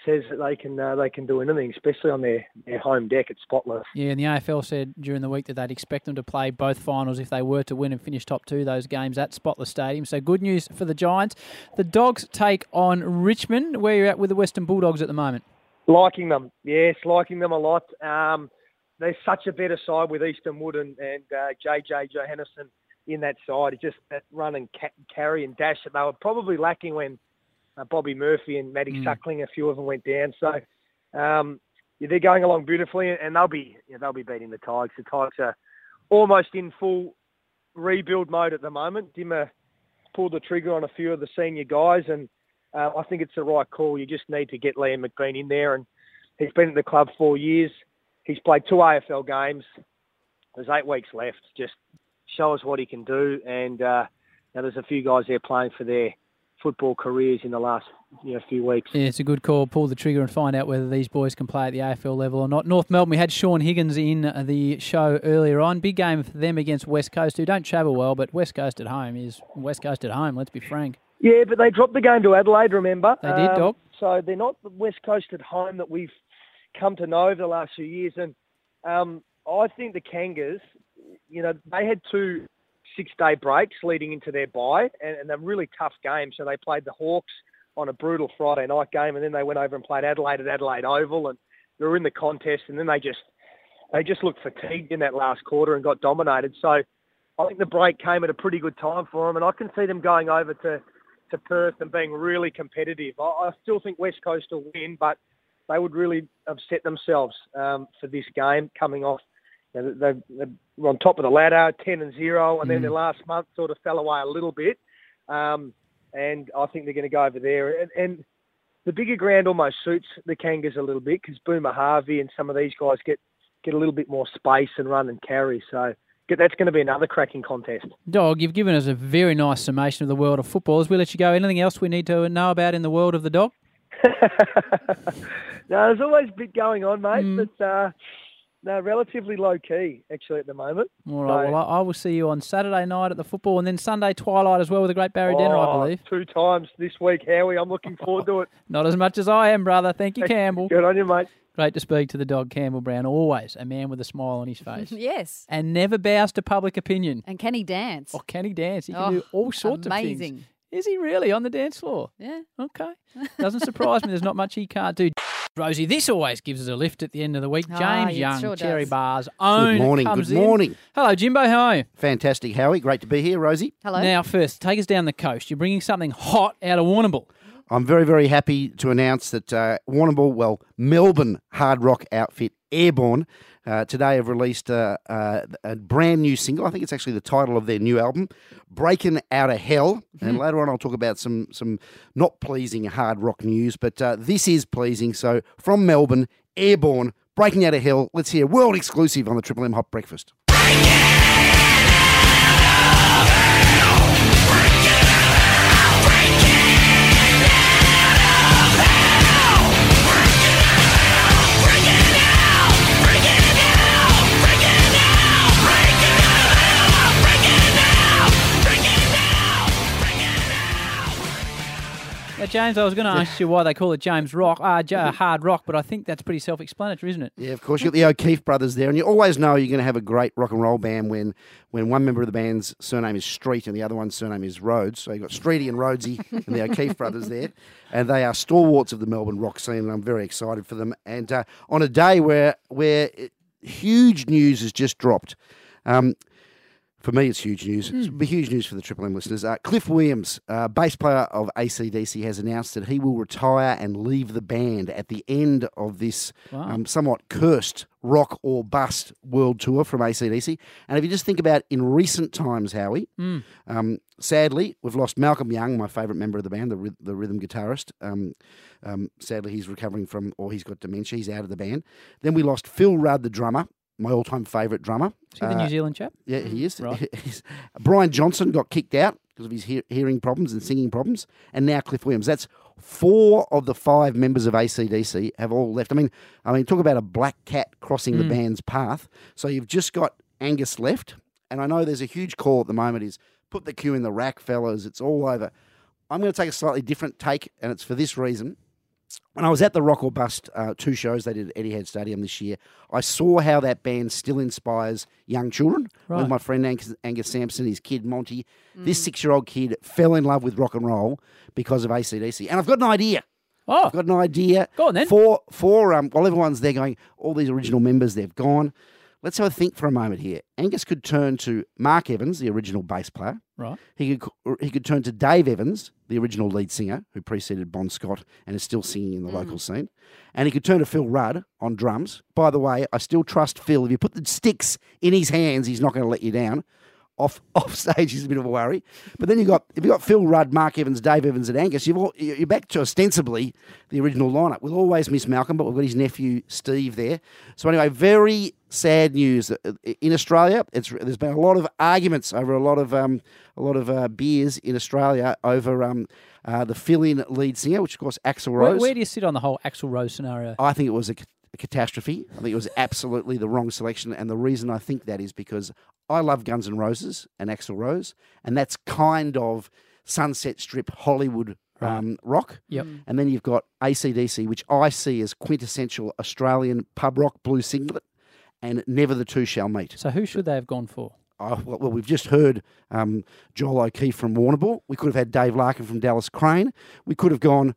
says that they can do anything, especially on their home deck at Spotless. Yeah, and the AFL said during the week that they'd expect them to play both finals if they were to win and finish top two, those games at Spotless Stadium. So good news for the Giants. The Dogs take on Richmond. Where are you at with the Western Bulldogs at the moment? Liking them. Yes, liking them a lot. They're such a better side with Easton Wood and JJ Johannesson in that side. It's just that run and carry and dash that they were probably lacking when Bobby Murphy and Matty Suckling, a few of them went down. So they're going along beautifully, and they'll be beating the Tigers. The Tigers are almost in full rebuild mode at the moment. Dimmer pulled the trigger on a few of the senior guys, and I think it's the right call. You just need to get Liam McBean in there, and he's been at the club 4 years. He's played 2 AFL games. There's 8 weeks left. Just show us what he can do, and now there's a few guys there playing for their football careers in the last few weeks. Yeah, it's a good call. Pull the trigger and find out whether these boys can play at the AFL level or not. North Melbourne, we had Shaun Higgins in the show earlier on. Big game for them against West Coast, who don't travel well, but West Coast at home is West Coast at home, let's be frank. Yeah, but they dropped the game to Adelaide, remember? They did, Doc. So they're not the West Coast at home that we've come to know over the last few years. And I think the Kangas, they had two six-day breaks leading into their bye, and they're really tough games. So they played the Hawks on a brutal Friday night game, and then they went over and played Adelaide at Adelaide Oval, and they were in the contest, and then they just looked fatigued in that last quarter and got dominated. So I think the break came at a pretty good time for them, and I can see them going over to Perth and being really competitive. I still think West Coast will win, but they would really upset themselves for this game coming off. They were on top of the ladder, 10-0, and then their last month sort of fell away a little bit. And I think they're going to go over there. And the bigger ground almost suits the Kangas a little bit because Boomer Harvey and some of these guys get a little bit more space and run and carry. So that's going to be another cracking contest. Dog, you've given us a very nice summation of the world of football. As we let you go, anything else we need to know about in the world of the dog? No, there's always a bit going on, mate. But... No, relatively low-key, actually, at the moment. All right, well, I will see you on Saturday night at the football and then Sunday twilight as well with the great Barry Denner, I believe. 2 times this week, Howie. I'm looking forward to it. Not as much as I am, brother. Thank you, Campbell. Good on you, mate. Great to speak to the dog, Campbell Brown. Always a man with a smile on his face. Yes. And never bows to public opinion. And can he dance? Oh, can he dance? He can do all sorts of things. Amazing. Is he really on the dance floor? Yeah. Okay. Doesn't surprise me. There's not much he can't do. Rosie, this always gives us a lift at the end of the week. James Young, sure Cherry does. Bar's own. Good morning. Hello, Jimbo. How are you? Fantastic, Howie. Great to be here, Rosie. Hello. Now, first, take us down the coast. You're bringing something hot out of Warrnambool. I'm very, very happy to announce that Warrnambool, Melbourne hard rock outfit Airborne, today have released a brand new single. I think it's actually the title of their new album, Breaking Out of Hell. Mm-hmm. And later on I'll talk about some not pleasing hard rock news, but this is pleasing. So from Melbourne, Airborne, Breaking Out of Hell. Let's hear world exclusive on the Triple M Hot Breakfast. James, I was going to ask you why they call it hard rock, but I think that's pretty self-explanatory, isn't it? Yeah, of course. You've got the O'Keefe brothers there, and you always know you're going to have a great rock and roll band when one member of the band's surname is Street and the other one's surname is Rhodes. So you've got Streety and Rhodesy and the O'Keefe brothers there, and they are stalwarts of the Melbourne rock scene, and I'm very excited for them. And on a day where huge news has just dropped, for me, it's huge news. It's huge news for the Triple M listeners. Cliff Williams, bass player of AC/DC, has announced that he will retire and leave the band at the end of this somewhat cursed rock or bust world tour from AC/DC. And if you just think about in recent times, Howie, sadly, we've lost Malcolm Young, my favourite member of the band, the rhythm guitarist. Sadly, he's recovering from, or he's got dementia. He's out of the band. Then we lost Phil Rudd, the drummer. My all-time favourite drummer. Is he the New Zealand chap? Yeah, he is. Right. Brian Johnson got kicked out because of his hearing problems and singing problems, and now Cliff Williams. That's 4 of the 5 members of AC/DC have all left. I mean, talk about a black cat crossing the band's path. So you've just got Angus left, and I know there's a huge call at the moment is put the queue in the rack, fellas. It's all over. I'm going to take a slightly different take, and it's for this reason. When I was at the Rock or Bust 2 shows they did at Etihad Stadium this year, I saw how that band still inspires young children. Right. With my friend Angus Sampson, his kid Monty, this 6-year-old kid fell in love with rock and roll because of AC/DC. And I've got an idea. Oh. I've got an idea. Go on then. For while everyone's there going, all these original members, they've gone. Let's have a think for a moment here. Angus could turn to Mark Evans, the original bass player. Right. He could turn to Dave Evans, the original lead singer who preceded Bon Scott and is still singing in the local scene. And he could turn to Phil Rudd on drums. By the way, I still trust Phil. If you put the sticks in his hands, he's not going to let you down. off stage is a bit of a worry. But then you've got Phil Rudd, Mark Evans, Dave Evans and Angus. You're back to ostensibly the original lineup. We'll always miss Malcolm, but we've got his nephew Steve there. So anyway, very sad news in Australia. There's been a lot of arguments over a lot of beers in Australia over the fill-in lead singer, which of course Axl Rose. Where do you sit on the whole Axl Rose scenario? I think it was a catastrophe. I think it was absolutely the wrong selection, and the reason I think that is because I love Guns N' Roses and Axl Rose, and that's kind of Sunset Strip Hollywood rock. Yep. And then you've got AC/DC, which I see as quintessential Australian pub rock, blue singlet, and never the two shall meet. So who should they have gone for? Oh, well, we've just heard Joel O'Keefe from Warrnambool. We could have had Dave Larkin from Dallas Crane. We could have gone...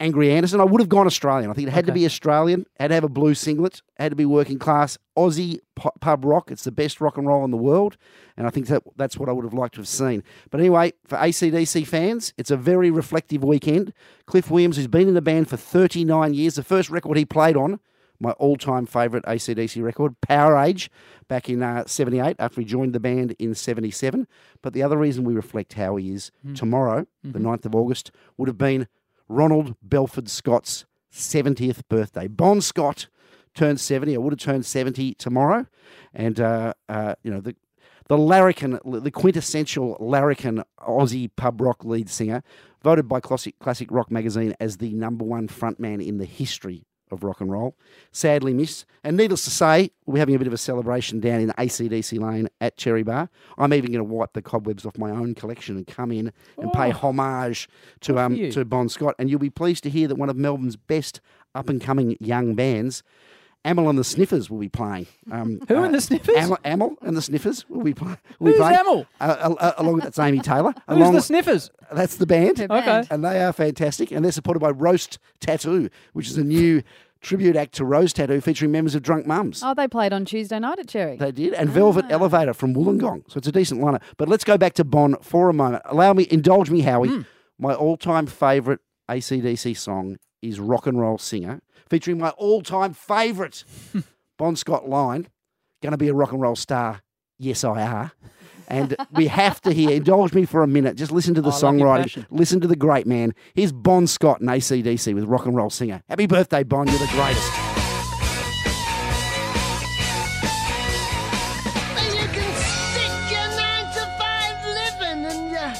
Angry Anderson. I would have gone Australian. I think it had to be Australian, had to have a blue singlet, had to be working class, Aussie pub rock. It's the best rock and roll in the world, and I think that's what I would have liked to have seen. But anyway, for AC/DC fans, it's a very reflective weekend. Cliff Williams, who's been in the band for 39 years, the first record he played on, my all-time favourite AC/DC record, Power Age, back in 78, after he joined the band in 77. But the other reason we reflect how he is tomorrow, the 9th of August, would have been Ronald Belford Scott's 70th birthday. Bon Scott turned 70. I would have turned 70 tomorrow, and the larrikin, the quintessential larrikin Aussie pub rock lead singer, voted by Classic Rock magazine as the number one frontman in the history of rock and roll. Sadly missed, and needless to say, we're having a bit of a celebration down in AC/DC Lane at Cherry Bar. I'm even going to wipe the cobwebs off my own collection and come in and pay homage to Bon Scott. And you'll be pleased to hear that one of Melbourne's best up-and-coming young bands, Amyl and the Sniffers, will be playing. Who and the Sniffers? Amyl and the Sniffers will be playing. Who's Amyl? Along with that's Amy Taylor. Who's the Sniffers? That's the band. Okay. And they are fantastic. And they're supported by Roast Tattoo, which is a new tribute act to Rose Tattoo featuring members of Drunk Mums. Oh, they played on Tuesday night at Cherry. They did. And Velvet Elevator from Wollongong. So it's a decent lineup. But let's go back to Bon for a moment. Indulge me, Howie. My all-time favourite AC/DC song is Rock and Roll Singer, featuring my all-time favourite Bon Scott line, "Gonna be a rock and roll star, yes I are." And we have to hear, indulge me for a minute, just listen to the songwriting, listen to the great man. Here's Bon Scott and AC/DC with Rock and Roll Singer. Happy birthday, Bon, you're the greatest. You can stick your 9-to-5 living and your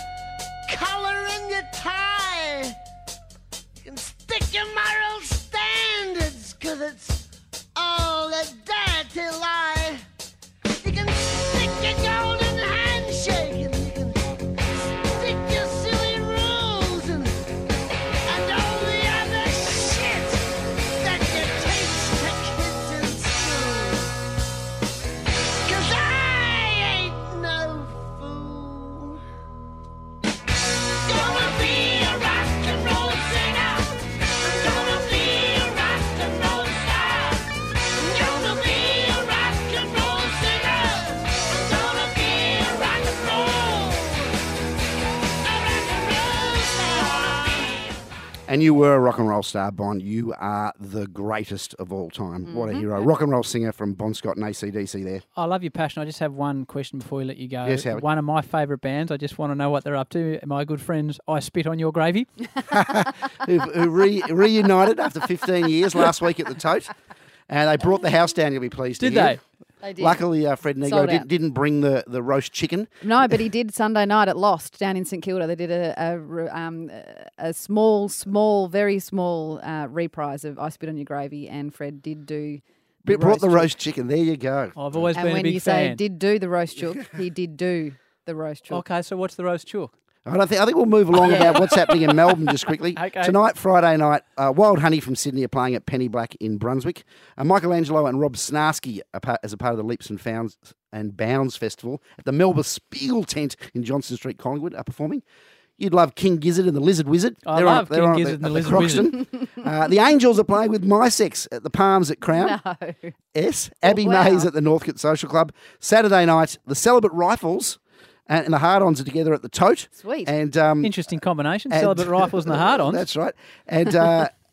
collar and your tie. You can stick your moral standards, because it's all a dirty lie. You can stick your gold And you were a rock and roll star, Bon. You are the greatest of all time. What a hero. Rock and Roll Singer from Bon Scott and AC/DC there. I love your passion. I just have one question before we let you go. Yes, Howard. One of my favourite bands. I just want to know what they're up to. My good friends, I Spit on Your Gravy. Who reunited after 15 years last week at the Tote. And they brought the house down, you'll be pleased to hear. Did they? Luckily, Fred Nego didn't bring the roast chicken. No, but he did Sunday night at Lost down in St Kilda. They did a very small reprise of I Spit on Your Gravy, and Fred did do... Brought the roast chicken. There you go. I've always been a big fan. And when you say did do the roast chook, he did do the roast chook. Okay, so what's the roast chook? I think we'll move along about what's happening in Melbourne just quickly. Okay. Tonight, Friday night, Wild Honey from Sydney are playing at Penny Black in Brunswick. Michelangelo and Rob Snarsky as a part of the Leaps and Founds and Bounds Festival at the Melbourne Spiegel Tent in Johnson Street, Collingwood, are performing. You'd love King Gizzard and the Lizard Wizard. I love King Gizzard and the Lizard Wizard. The Angels are playing with My Sex at the Palms at Crown. No. Yes. Abby Mays at the Northcote Social Club. Saturday night, the Celibate Rifles and the Hard-Ons are together at the Tote. Sweet. And, interesting combination, Celibate Rifles and the Hard-Ons. That's right. And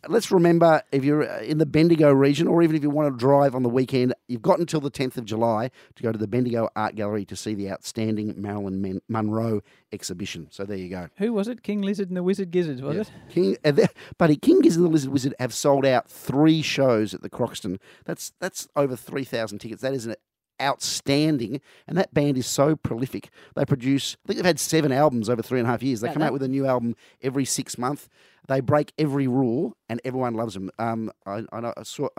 let's remember, if you're in the Bendigo region, or even if you want to drive on the weekend, you've got until the 10th of July to go to the Bendigo Art Gallery to see the outstanding Marilyn Monroe exhibition. So there you go. Who was it? King Lizard and the Wizard Gizzard, was it? King Gizzard and the Lizard Wizard have sold out 3 shows at the Croxton. That's over 3,000 tickets. That is an outstanding, and that band is so prolific. They produce, I think they've had 7 albums over 3.5 years. They come out with a new album every 6 months. They break every rule, and everyone loves them. I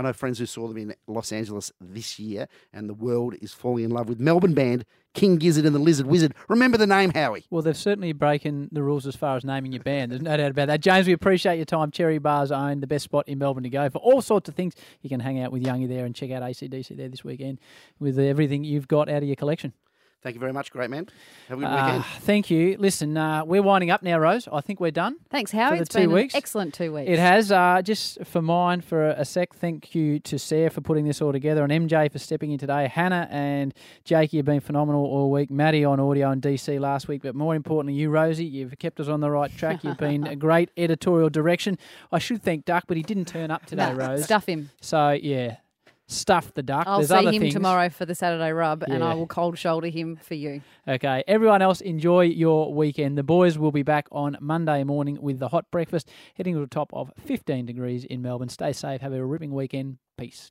know friends who saw them in Los Angeles this year, and the world is falling in love with Melbourne band King Gizzard and the Lizard Wizard. Remember the name, Howie. Well, they've certainly broken the rules as far as naming your band. There's no doubt about that. James, we appreciate your time. Cherry Bar's Own, the best spot in Melbourne to go for all sorts of things. You can hang out with Youngie there and check out ACDC there this weekend with everything you've got out of your collection. Thank you very much. Great, man. Have a good weekend. Thank you. Listen, we're winding up now, Rose. I think we're done. Thanks, Howie. It's been an excellent 2 weeks. It has. Just for mine, for a sec, thank you to Sarah for putting this all together, and MJ for stepping in today. Hannah and Jakey have been phenomenal all week. Maddie on audio and DC last week. But more importantly, you, Rosie, you've kept us on the right track. You've been a great editorial direction. I should thank Duck, but he didn't turn up today, Rose. Stuff him. So, yeah. Stuff the duck. I'll see him tomorrow for the Saturday rub, and I will cold shoulder him for you. Okay. Everyone else, enjoy your weekend. The boys will be back on Monday morning with the hot breakfast, heading to the top of 15 degrees in Melbourne. Stay safe. Have a ripping weekend. Peace.